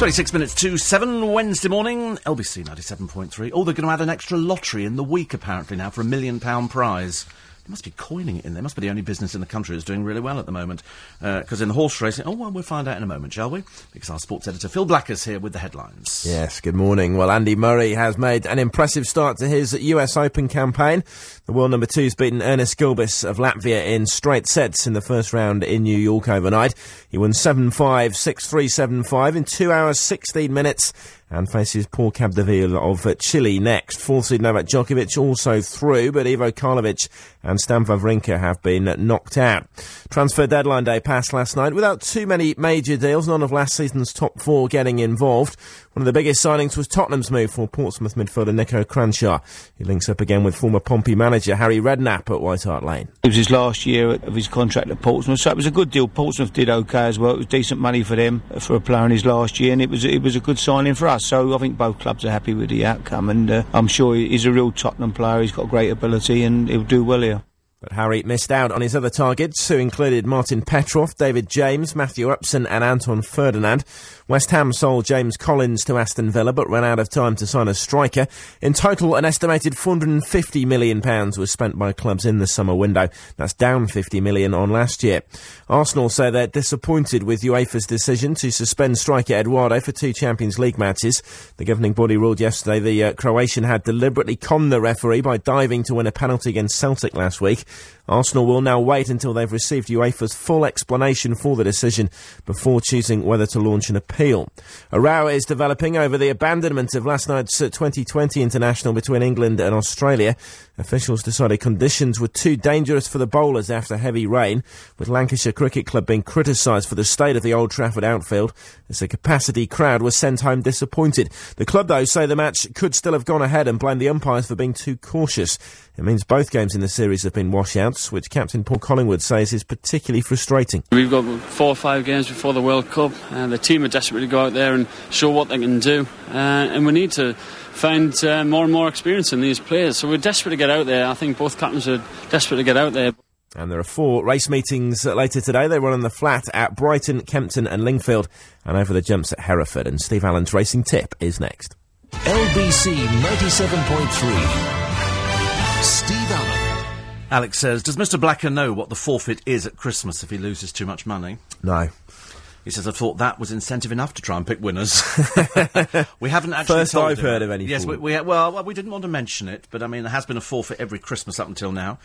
twenty-six minutes to seven, Wednesday morning, L B C ninety-seven point three. Oh, they're going to add an extra lottery in the week, apparently, now, for a million pound prize. They must be coining it in there. Must be the only business in the country that's doing really well at the moment. Because uh, in the horse racing... Oh, well, we'll find out in a moment, shall we? Because our sports editor, Phil Blacker's here with the headlines. Yes, good morning. Well, Andy Murray has made an impressive start to his U S Open campaign. The world number two's beaten Ernest Gulbis of Latvia in straight sets in the first round in New York overnight. He won seven five, six three, seven five in two hours, sixteen minutes and faces Paul Capdeville of Chile next. Fourth seed Novak Djokovic also through, but Ivo Karlovic and Stan Wawrinka have been knocked out. Transfer deadline day passed last night without too many major deals, none of last season's top four getting involved. One of the biggest signings was Tottenham's move for Portsmouth midfielder Nico Cranshaw. He links up again with former Pompey manager Harry Redknapp at White Hart Lane. It was his last year of his contract at Portsmouth, so it was a good deal. Portsmouth did OK as well. It was decent money for them, for a player in his last year, and it was it was a good signing for us. So I think both clubs are happy with the outcome, and uh, I'm sure he's a real Tottenham player. He's got great ability and he'll do well here. But Harry missed out on his other targets, who included Martin Petrov, David James, Matthew Upson and Anton Ferdinand. West Ham sold James Collins to Aston Villa but ran out of time to sign a striker. In total, an estimated four hundred fifty million pounds was spent by clubs in the summer window. That's down fifty million pounds on last year. Arsenal say they're disappointed with UEFA's decision to suspend striker Eduardo for two Champions League matches. The governing body ruled yesterday the uh, Croatian had deliberately conned the referee by diving to win a penalty against Celtic last week. Arsenal will now wait until they've received UEFA's full explanation for the decision before choosing whether to launch an appeal. A row is developing over the abandonment of last night's twenty twenty international between England and Australia. Officials decided conditions were too dangerous for the bowlers after heavy rain, with Lancashire Cricket Club being criticised for the state of the Old Trafford outfield as the capacity crowd was sent home disappointed. The club, though, say the match could still have gone ahead and blame the umpires for being too cautious. It means both games in the series have been washouts, which Captain Paul Collingwood says is particularly frustrating. We've got four or five games before the World Cup, and the team are desperate to go out there and show what they can do, uh, and we need to find uh, more and more experience in these players. So we're desperate to get out there. I think both captains are desperate to get out there. And there are four race meetings later today. They run on the flat at Brighton, Kempton and Lingfield, and over the jumps at Hereford. And Steve Allen's Racing Tip is next. L B C ninety-seven point three. Steve Allen. Alex says, does Mister Blacker know what the forfeit is at Christmas if he loses too much money? No. He says, I thought that was incentive enough to try and pick winners. We haven't actually First told I've him. heard of anything. Yes, we, we, well, we didn't want to mention it, but, I mean, there has been a forfeit every Christmas up until now.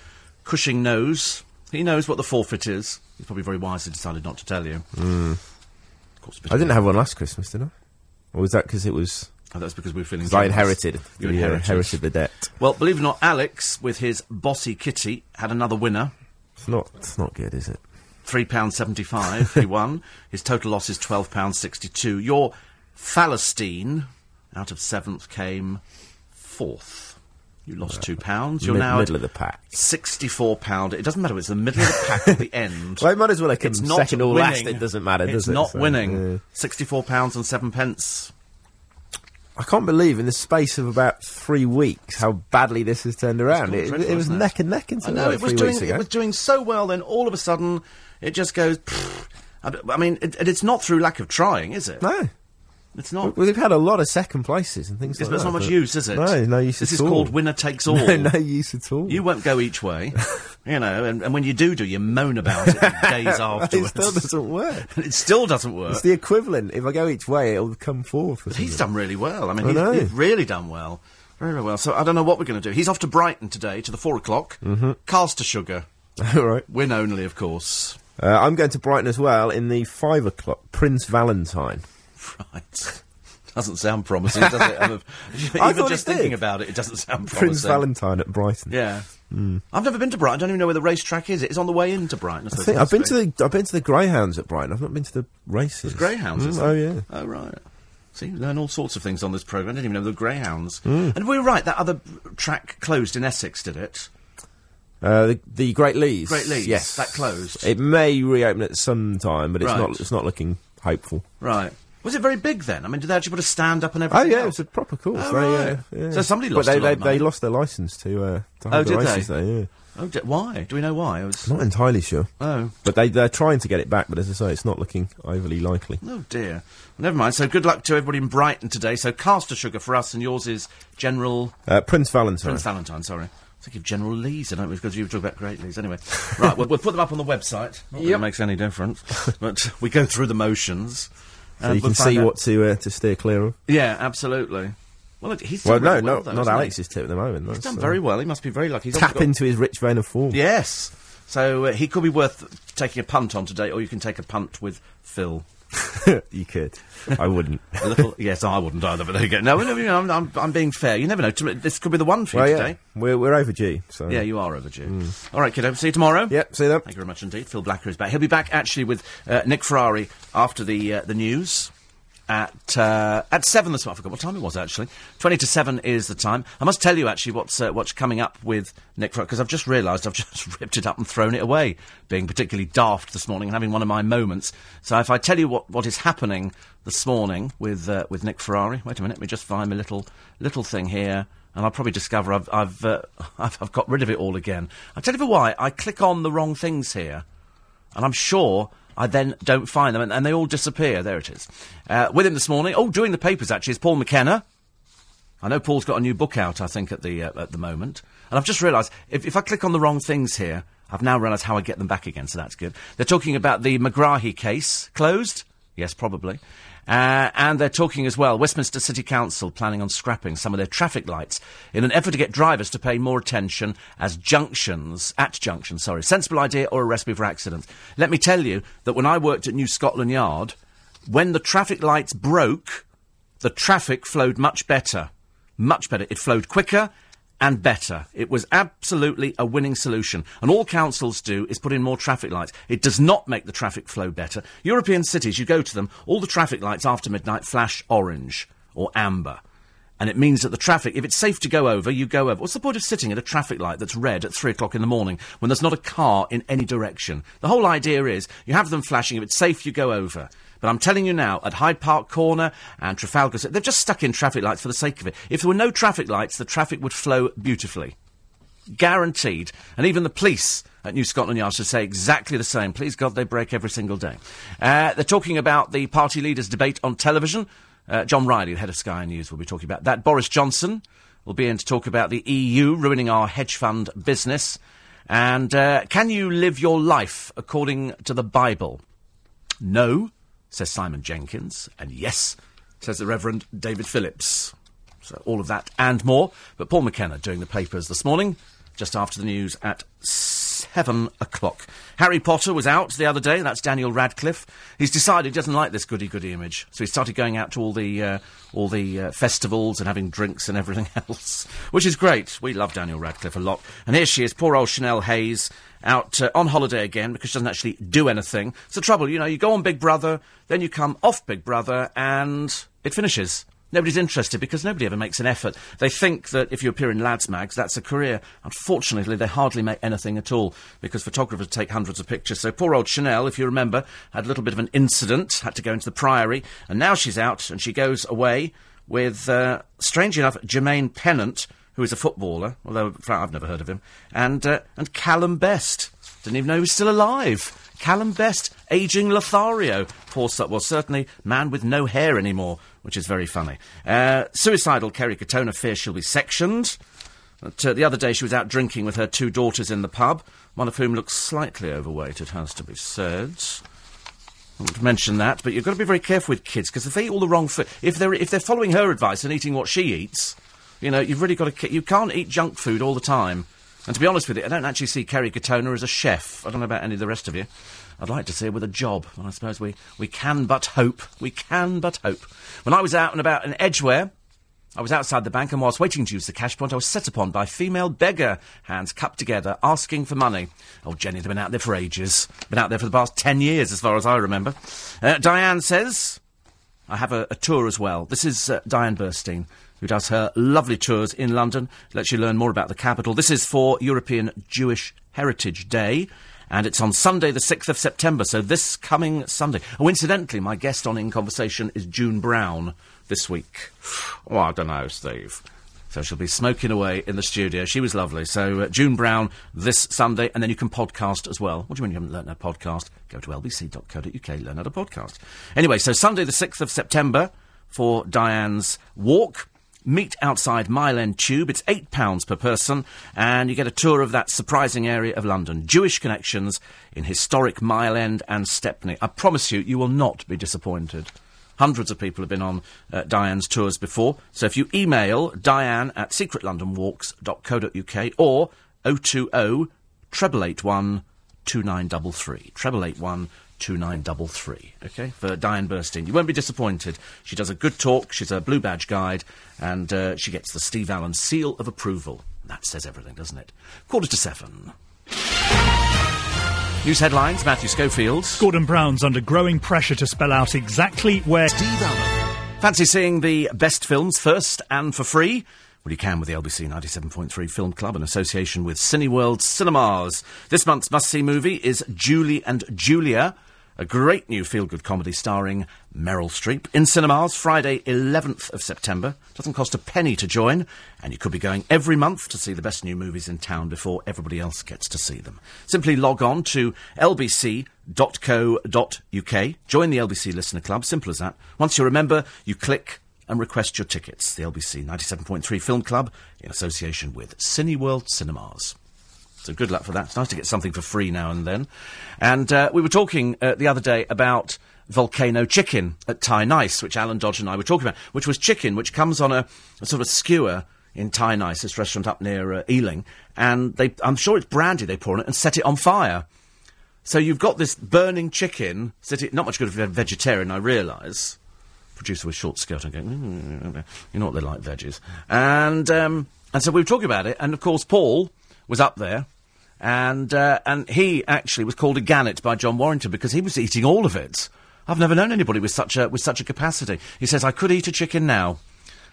Cushing knows. He knows what the forfeit is. He's probably very wisely decided not to tell you. Mm. Of course, I didn't have one last Christmas, did I? Or was that because it was... Oh, that's because we were feeling... I inherited. You we inherited. inherited the debt. Well, believe it or not, Alex, with his bossy kitty, had another winner. It's not, it's not good, is it? three pounds seventy-five he won. His total loss is twelve pounds sixty-two. Your Philistine out of seventh came fourth. You lost two pounds. You're Mid- now middle of the pack. Sixty-four pound. It doesn't matter if it's the middle of the pack or the end. Well, it might as well have come second or last. It doesn't matter, does it? It's not so, winning. Yeah. Sixty-four pounds and seven pence. I can't believe in the space of about three weeks how badly this has turned around. It, dreadful, it was it? neck and neck until I know, it was three doing, weeks ago. It was doing so well, then all of a sudden it just goes. Pfft. I, I mean, it, it's not through lack of trying, is it? No, it's not. Well, they've had a lot of second places and things. Yes, like but that. It's not much use, is it? No, no use. This at is all. called winner takes all. No, no use at all. You won't go each way, you know. And, and when you do, do you moan about it days afterwards? It still doesn't work. It still doesn't work. It's the equivalent. If I go each way, it'll come forth. But he's done really well. I mean, I he's, he's really done well, very, very well. So I don't know what we're going to do. He's off to Brighton today to the four o'clock. Mm-hmm. Caster Sugar. All right. Win only, of course. Uh, I'm going to Brighton as well in the five o'clock. Prince Valentine. Right. Doesn't sound promising, does it? I'm a, I even just thinking did. about it, it doesn't sound promising. Prince Valentine at Brighton. Yeah. Mm. I've never been to Brighton. I don't even know where the racetrack is. It's on the way into Brighton. I I think I've been to the I've been to the Greyhounds at Brighton. I've not been to the races. It's Greyhounds, mm, is it? Oh, yeah. Oh, right. See, you learn all sorts of things on this programme. I didn't even know the Greyhounds. Mm. And we were right, that other track closed in Essex, did it? Uh, the, the Great Lees. Great Lees, yes. That closed. It may reopen at some time, but it's right. not. It's not looking hopeful. Right. Was it very big then? I mean, did they actually put a stand up and everything? Oh yeah, else? It was a proper course. Oh, they, right. uh, yeah. So somebody lost. But they, a lot they, of money. They lost their licence to. Uh, to oh, did races they? There, yeah. Oh, d- why? Do we know why? I was... Not entirely sure. Oh, but they they're trying to get it back. But as I say, it's not looking overly likely. Oh dear. Never mind. So good luck to everybody in Brighton today. So Caster Sugar for us, and yours is General uh, Prince Valentine. Prince Valentine. Sorry. I think of General Lees, I don't know, because you were talking about Great Lees. Anyway, right, we'll, we'll put them up on the website. Not yep. that it makes any difference, but we go through the motions. So you we'll can see out. what to uh, to steer clear of. Yeah, absolutely. Well, it, he's well, no, well, not, though, not Alex's he? tip at the moment. He's done uh, very well. He must be very lucky. He's tap got... into his rich vein of form. Yes. So uh, he could be worth taking a punt on today, or you can take a punt with Phil. You could. I wouldn't. a little, yes, I wouldn't either. But there you go. No, I'm, I'm, I'm being fair. You never know. This could be the one for you well, yeah. today. We're, we're overdue. So. Yeah, you are overdue. Mm. All right, kiddo. See you tomorrow. Yep, see you then. Thank you very much indeed. Phil Blacker is back. He'll be back actually with uh, Nick Ferrari after the uh, the news at uh, at seven this morning. I forgot what time it was actually. Twenty to seven is the time. I must tell you actually what's uh, what's coming up with Nick Ferrari, because I've just realised I've just ripped it up and thrown it away, being particularly daft this morning and having one of my moments. So if I tell you what, what is happening this morning with uh, with Nick Ferrari, wait a minute, let me just find my little little thing here, and I'll probably discover I've I've uh, I've, I've got rid of it all again. I'll tell you why. I click on the wrong things here, and I'm sure. I then don't find them, and, and they all disappear. There it is. Uh, with him this morning, oh, doing the papers, actually, is Paul McKenna. I know Paul's got a new book out, I think, at the uh, at the moment. And I've just realised, if, if I click on the wrong things here, I've now realised how I get them back again, so that's good. They're talking about the Megrahi case. Closed? Yes, probably. Uh, and they're talking as well, Westminster City Council planning on scrapping some of their traffic lights in an effort to get drivers to pay more attention as junctions, at junctions, sorry. Sensible idea or a recipe for accidents. Let me tell you that when I worked at New Scotland Yard, when the traffic lights broke, the traffic flowed much better. Much better. It flowed quicker and better. It was absolutely a winning solution. And all councils do is put in more traffic lights. It does not make the traffic flow better. European cities, you go to them, all the traffic lights after midnight flash orange or amber. And it means that the traffic, if it's safe to go over, you go over. What's the point of sitting at a traffic light that's red at three o'clock in the morning when there's not a car in any direction? The whole idea is you have them flashing. If it's safe, you go over. But I'm telling you now, at Hyde Park Corner and Trafalgar, they've just stuck in traffic lights for the sake of it. If there were no traffic lights, the traffic would flow beautifully. Guaranteed. And even the police at New Scotland Yard should say exactly the same. Please God, they break every single day. Uh, they're talking about the party leaders' debate on television. Uh, John Riley, the head of Sky News, will be talking about that. Boris Johnson will be in to talk about the E U ruining our hedge fund business. And uh, can you live your life according to the Bible? No, says Simon Jenkins. And yes, says the Reverend David Phillips. So all of that and more. But Paul McKenna doing the papers this morning, just after the news at seven o'clock. Harry Potter was out the other day. That's Daniel Radcliffe. He's decided he doesn't like this goody-goody image. So he started going out to all the uh, all the uh, festivals and having drinks and everything else, which is great. We love Daniel Radcliffe a lot. And here she is, poor old Chanel Hayes, out uh, on holiday again because she doesn't actually do anything. It's the trouble, you know, you go on Big Brother, then you come off Big Brother and it finishes. Nobody's interested because nobody ever makes an effort. They think that if you appear in Lads Mags, that's a career. Unfortunately, they hardly make anything at all because photographers take hundreds of pictures. So poor old Chanel, if you remember, had a little bit of an incident, had to go into the Priory, and now she's out and she goes away with, uh, strangely enough, Jermaine Pennant, who is a footballer, although I've never heard of him, and, uh, and Callum Best. Didn't even know he was still alive. Callum Best, ageing Lothario. Poor sub, well, certainly man with no hair anymore, which is very funny. Uh, suicidal Kerry Katona fears she'll be sectioned. But, uh, the other day she was out drinking with her two daughters in the pub, one of whom looks slightly overweight, it has to be said. I wouldn't mention that, but you've got to be very careful with kids, because if they eat all the wrong food, if they're, if they're following her advice and eating what she eats, you know, you've really got to... You can't eat junk food all the time. And to be honest with you, I don't actually see Kerry Katona as a chef. I don't know about any of the rest of you. I'd like to see her with a job. Well, I suppose we, we can but hope. We can but hope. When I was out and about in Edgware, I was outside the bank and whilst waiting to use the cash point, I was set upon by a female beggar, hands cupped together, asking for money. Oh, Jenny, they've been out there for ages. Been out there for the past ten years, as far as I remember. Uh, Diane says... I have a, a tour as well. This is uh, Diane Burstein, who does her lovely tours in London. Lets you learn more about the capital. This is for European Jewish Heritage Day, and it's on Sunday the sixth of September, so this coming Sunday. Oh, incidentally, my guest on In Conversation is June Brown this week. Oh, I don't know, Steve. So she'll be smoking away in the studio. She was lovely. So uh, June Brown this Sunday, and then you can podcast as well. What do you mean you haven't learned how to podcast? Go to l b c dot co dot u k, learn how to podcast. Anyway, so Sunday the sixth of September for Diane's walk. Meet outside Mile End Tube. It's eight pounds per person, and you get a tour of that surprising area of London. Jewish connections in historic Mile End and Stepney. I promise you, you will not be disappointed. Hundreds of people have been on uh, Diane's tours before. So if you email diane at secret london walks dot co dot u k or oh two oh, eight eight one, two nine three three. eight eight one, two nine three three. OK, for Diane Burstein. You won't be disappointed. She does a good talk. She's a blue badge guide. And uh, she gets the Steve Allen seal of approval. That says everything, doesn't it? Quarter to seven. News headlines, Matthew Schofield. Gordon Brown's under growing pressure to spell out exactly where... Steve Allen. Fancy seeing the best films first and for free? Well, you can with the L B C ninety-seven point three Film Club in association with Cineworld Cinemas. This month's must-see movie is Julie and Julia, a great new feel-good comedy starring Meryl Streep. In cinemas, Friday eleventh of September. Doesn't cost a penny to join, and you could be going every month to see the best new movies in town before everybody else gets to see them. Simply log on to l b c dot co dot u k. Join the L B C Listener Club, simple as that. Once you're a member, you click and request your tickets. The L B C ninety-seven point three Film Club in association with Cineworld Cinemas. So good luck for that. It's nice to get something for free now and then. And uh, we were talking uh, the other day about volcano chicken at Thai Nice, which Alan Dodge and I were talking about, which was chicken which comes on a, a sort of skewer in Thai Nice, this restaurant up near uh, Ealing, and they, I'm sure it's brandy they pour on it and set it on fire. So you've got this burning chicken sitting... Not much good if you're a vegetarian, I realise. Producer with short skirt, I'm going, mm, you know what they like, veggies. And... Um, And so we were talking about it, and of course Paul was up there, and uh, and he actually was called a gannet by John Warrington because he was eating all of it. I've never known anybody with such a with such a capacity. He says, I could eat a chicken now.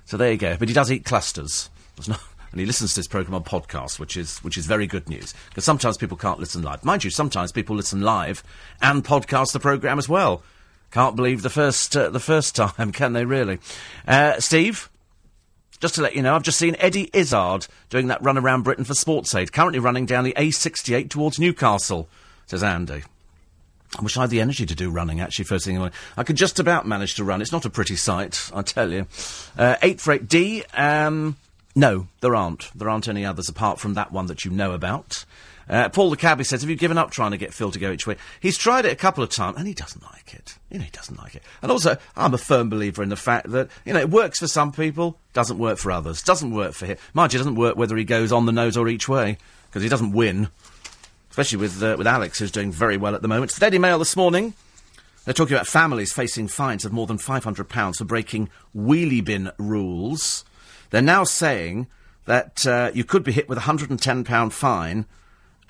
So there you go. But he does eat clusters. There's no... And he listens to this programme on podcast, which is which is very good news. Because sometimes people can't listen live. Mind you, sometimes people listen live and podcast the programme as well. Can't believe the first uh, the first time, can they really? Uh, Steve, just to let you know, I've just seen Eddie Izzard doing that run around Britain for SportsAid. Currently running down the A sixty-eight towards Newcastle, says Andy. I wish I had the energy to do running, actually, first thing in the morning. I could just about manage to run. It's not a pretty sight, I tell you. Uh, eight for eight D, um... No, there aren't. There aren't any others apart from that one that you know about. Uh, Paul the cabbie says, have you given up trying to get Phil to go each way? He's tried it a couple of times, and he doesn't like it. You know, he doesn't like it. And also, I'm a firm believer in the fact that, you know, it works for some people, doesn't work for others, doesn't work for him. Mind you, it doesn't work whether he goes on the nose or each way, because he doesn't win. Especially with uh, with Alex, who's doing very well at the moment. Daily Mail this morning, they're talking about families facing fines of more than five hundred pounds for breaking wheelie bin rules. They're now saying that uh, you could be hit with a one hundred and ten pounds fine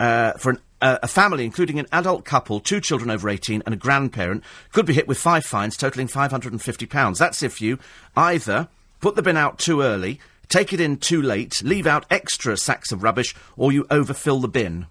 uh, for an, uh, a family, including an adult couple, two children over eighteen and a grandparent, could be hit with five fines totaling five hundred and fifty pounds. That's if you either put the bin out too early, take it in too late, leave out extra sacks of rubbish, or you overfill the bin.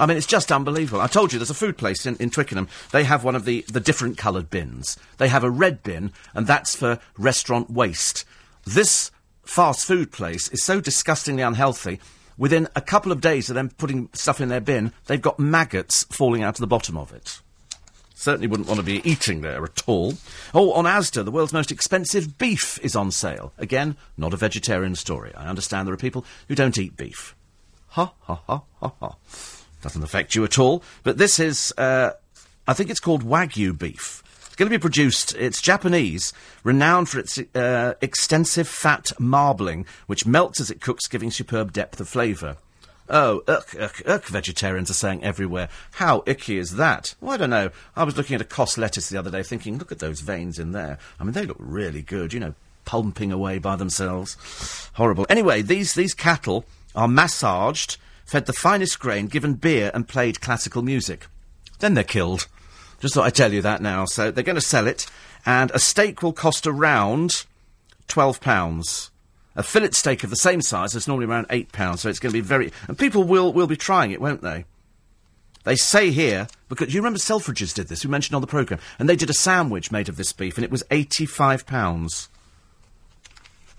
I mean, it's just unbelievable. I told you, there's a food place in, in Twickenham. They have one of the, the different coloured bins. They have a red bin, and that's for restaurant waste. This fast food place is so disgustingly unhealthy, within a couple of days of them putting stuff in their bin, they've got maggots falling out of the bottom of it. Certainly wouldn't want to be eating there at all. Oh, on Asda, the world's most expensive beef is on sale. Again, not a vegetarian story. I understand there are people who don't eat beef. Ha, ha, ha, ha, ha. Doesn't affect you at all. But this is, uh, I think it's called Wagyu beef. Going to be produced, it's Japanese, renowned for its uh, extensive fat marbling, which melts as it cooks, giving superb depth of flavour. Oh, ugh, ugh, ugh, vegetarians are saying everywhere. How icky is that? Well, I don't know. I was looking at a Cos lettuce the other day thinking, look at those veins in there. I mean, they look really good, you know, pumping away by themselves. Horrible. Anyway, these, these cattle are massaged, fed the finest grain, given beer and played classical music. Then they're killed. Just thought I'd tell you that now. So they're going to sell it, and a steak will cost around twelve pounds. A fillet steak of the same size is normally around eight pounds, so it's going to be very... And people will, will be trying it, won't they? They say here... Because you remember Selfridges did this, we mentioned on the programme, and they did a sandwich made of this beef, and it was eighty-five pounds.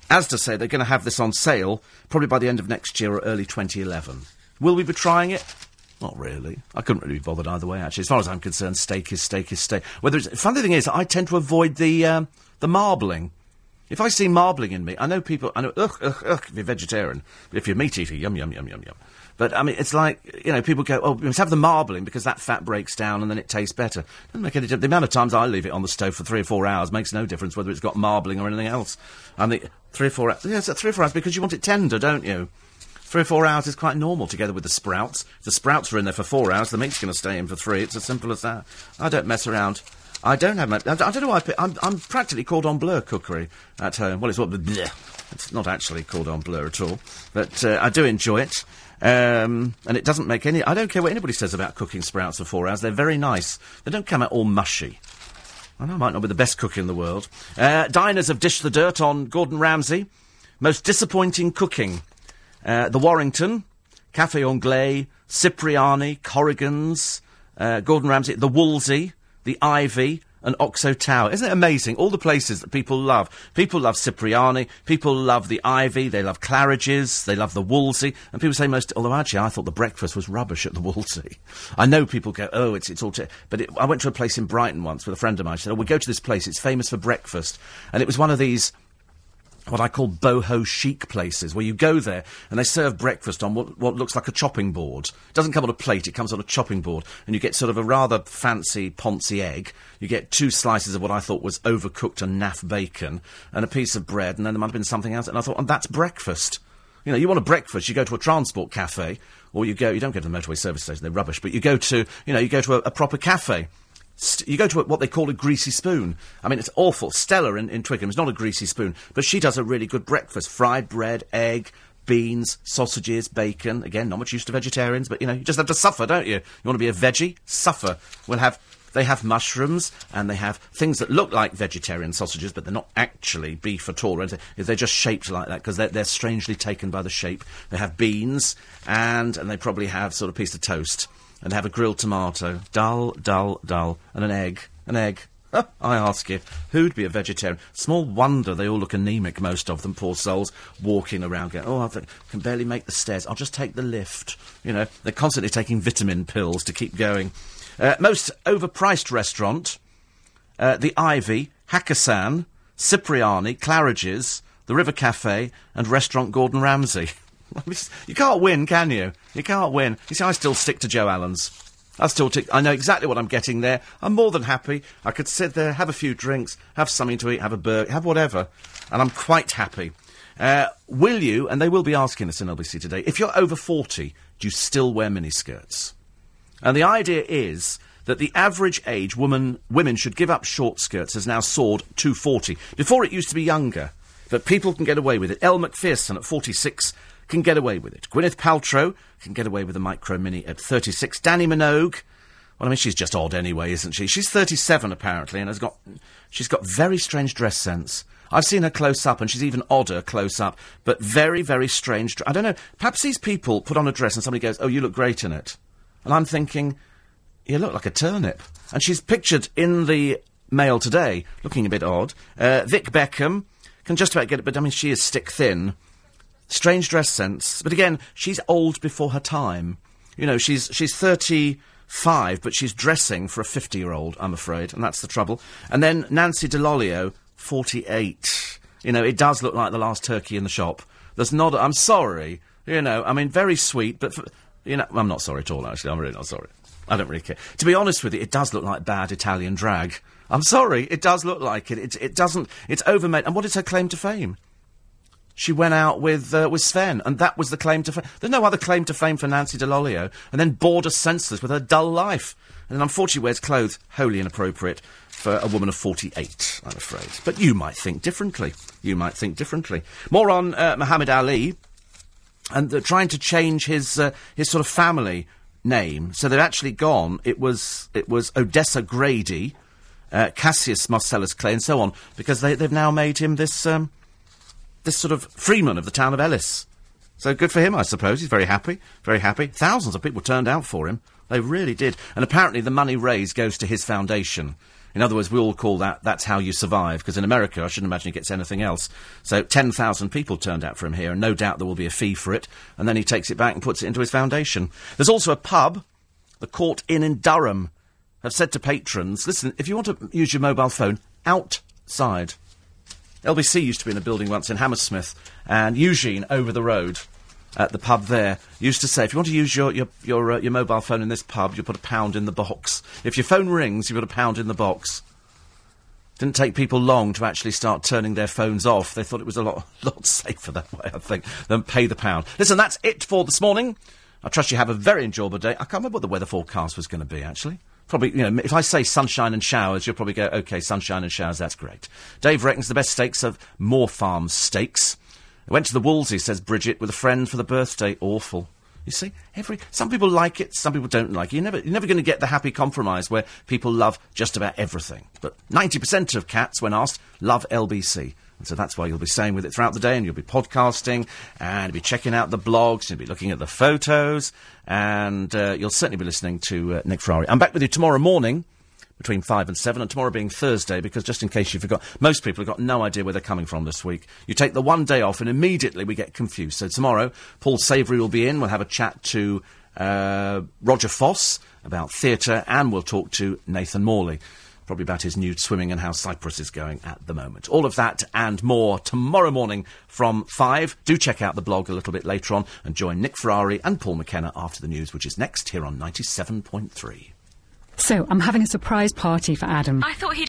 Asda say they're going to have this on sale probably by the end of next year or early twenty eleven. Will we be trying it? Not really. I couldn't really be bothered either way, actually. As far as I'm concerned, steak is steak is steak. Whether it's... Funny thing is, I tend to avoid the um, the marbling. If I see marbling in me, I know people... I know, ugh, ugh, ugh, if you're vegetarian. But if you're meat eater, yum, yum, yum, yum, yum. But, I mean, it's like, you know, people go, oh, let's have the marbling because that fat breaks down and then it tastes better. Doesn't make any difference. The amount of times I leave it on the stove for three or four hours makes no difference whether it's got marbling or anything else. I mean, three or four hours... Yeah, it's three or four hours because you want it tender, don't you? Three or four hours is quite normal, together with the sprouts. If the sprouts are in there for four hours, the meat's going to stay in for three. It's as simple as that. I don't mess around. I don't have... My, I don't know why I pick, I'm, I'm practically cordon bleu cookery at home. Well, it's what... Bleh. It's not actually cordon bleu at all. But uh, I do enjoy it. Um, and it doesn't make any... I don't care what anybody says about cooking sprouts for four hours. They're very nice. They don't come out all mushy. I know I might not be the best cook in the world. Uh, diners have dished the dirt on Gordon Ramsay. Most disappointing cooking... Uh, the Warrington, Café Anglais, Cipriani, Corrigan's, uh, Gordon Ramsay, the Woolsey, the Ivy, and Oxo Tower. Isn't it amazing? All the places that people love. People love Cipriani, people love the Ivy, they love Claridge's, they love the Woolsey, and people say most... Although, actually, I thought the breakfast was rubbish at the Woolsey. I know people go, oh, it's it's all... T-. But it, I went to a place in Brighton once with a friend of mine. She said, oh, we go to this place, it's famous for breakfast. And it was one of these... what I call boho chic places, where you go there and they serve breakfast on what, what looks like a chopping board. It doesn't come on a plate, it comes on a chopping board, and you get sort of a rather fancy poncy egg. You get two slices of what I thought was overcooked and naff bacon, and a piece of bread, and then there might have been something else, and I thought, oh, that's breakfast. You know, you want a breakfast, you go to a transport cafe, or you go, you don't go to the motorway service station, they're rubbish, but you go to, you know, you go to a, a proper cafe. St- you go to a, what they call a greasy spoon. I mean, it's awful. Stella in, in Twickenham is not a greasy spoon, but she does a really good breakfast. Fried bread, egg, beans, sausages, bacon. Again, not much use to vegetarians, but, you know, you just have to suffer, don't you? You want to be a veggie? Suffer. We'll have... They have mushrooms, and they have things that look like vegetarian sausages, but they're not actually beef at all. They're just shaped like that, because they're, they're strangely taken by the shape. They have beans, and and they probably have sort of piece of toast, and have a grilled tomato. Dull, dull, dull. And an egg. An egg. Huh, I ask you, who'd be a vegetarian? Small wonder they all look anemic, most of them, poor souls, walking around going, oh, I can barely make the stairs. I'll just take the lift. You know, they're constantly taking vitamin pills to keep going. Uh, most overpriced restaurant, uh, the Ivy, Hakkasan, Cipriani, Claridge's, the River Cafe, and Restaurant Gordon Ramsay. You can't win, can you? You can't win. You see, I still stick to Joe Allen's. I still tick- I know exactly what I'm getting there. I'm more than happy. I could sit there, have a few drinks, have something to eat, have a burger, have whatever, and I'm quite happy. Uh, will you, and they will be asking us in L B C today, if you're over forty, do you still wear miniskirts? And the idea is that the average age woman, women should give up short skirts has now soared to forty. Before it used to be younger, but people can get away with it. Elle Macpherson at forty-six can get away with it. Gwyneth Paltrow can get away with a micro mini at thirty-six. Dani Minogue, well, I mean, she's just odd anyway, isn't she? She's thirty-seven, apparently, and has got, she's got very strange dress sense. I've seen her close up, and she's even odder close up, but very, very strange. I don't know, perhaps these people put on a dress and somebody goes, oh, you look great in it. And I'm thinking, you look like a turnip. And she's pictured in the Mail today, looking a bit odd. Uh, Vic Beckham can just about get it, but, I mean, she is stick-thin. Strange dress sense. But, again, she's old before her time. You know, she's she's thirty-five, but she's dressing for a fifty-year-old, I'm afraid, and that's the trouble. And then Nancy Dell'Olio, forty-eight. You know, it does look like the last turkey in the shop. There's not... I'm sorry. You know, I mean, very sweet, but... For, You know, I'm not sorry at all, actually. I'm really not sorry. I don't really care. To be honest with you, it does look like bad Italian drag. I'm sorry, it does look like it. It, it doesn't... It's overmade. And what is her claim to fame? She went out with uh, with Sven, and that was the claim to fame. There's no other claim to fame for Nancy Dell'Olio. And then bored us senseless with her dull life. And then unfortunately wears clothes wholly inappropriate for a woman of forty-eight, I'm afraid. But you might think differently. You might think differently. More on uh, Muhammad Ali... And they're trying to change his uh, his sort of family name. So they've actually gone. It was it was Odessa Grady, uh, Cassius Marcellus Clay, and so on. Because they, they've now made him this um, this sort of freeman of the town of Ellis. So good for him, I suppose. He's very happy, very happy. Thousands of people turned out for him. They really did. And apparently the money raised goes to his foundation. In other words, we all call that, that's how you survive, because in America, I shouldn't imagine he gets anything else. So ten thousand people turned out for him here, and no doubt there will be a fee for it, and then he takes it back and puts it into his foundation. There's also a pub, the Court Inn in Durham, have said to patrons, listen, if you want to use your mobile phone, outside. L B C used to be in a building once in Hammersmith, and Eugene, over the road, at the pub there, used to say, if you want to use your your your, uh, your mobile phone in this pub, you put a pound in the box. If your phone rings, you put a pound in the box. Didn't take people long to actually start turning their phones off. They thought it was a lot, lot safer that way, I think, than pay the pound. Listen, that's it for this morning. I trust you have a very enjoyable day. I can't remember what the weather forecast was going to be, actually. Probably, you know, if I say sunshine and showers, you'll probably go, OK, sunshine and showers, that's great. Dave reckons the best steaks of Moor Farm Steaks. Went to the Woolsey, says Bridget, with a friend for the birthday. Awful. You see, every some people like it, some people don't like it. You're never, you're never going to get the happy compromise where people love just about everything. But ninety percent of cats, when asked, love L B C. And so that's why you'll be staying with it throughout the day, and you'll be podcasting, and you'll be checking out the blogs, and you'll be looking at the photos, and uh, you'll certainly be listening to uh, Nick Ferrari. I'm back with you tomorrow morning, between five and seven, and tomorrow being Thursday, because just in case you forgot, most people have got no idea where they're coming from this week. You take the one day off and immediately we get confused. So tomorrow, Paul Savoury will be in. We'll have a chat to uh, Roger Foss about theatre, and we'll talk to Nathan Morley, probably about his nude swimming and how Cyprus is going at the moment. All of that and more tomorrow morning from five. Do check out the blog a little bit later on and join Nick Ferrari and Paul McKenna after the news, which is next here on ninety-seven point three. So, I'm having a surprise party for Adam. I thought he'd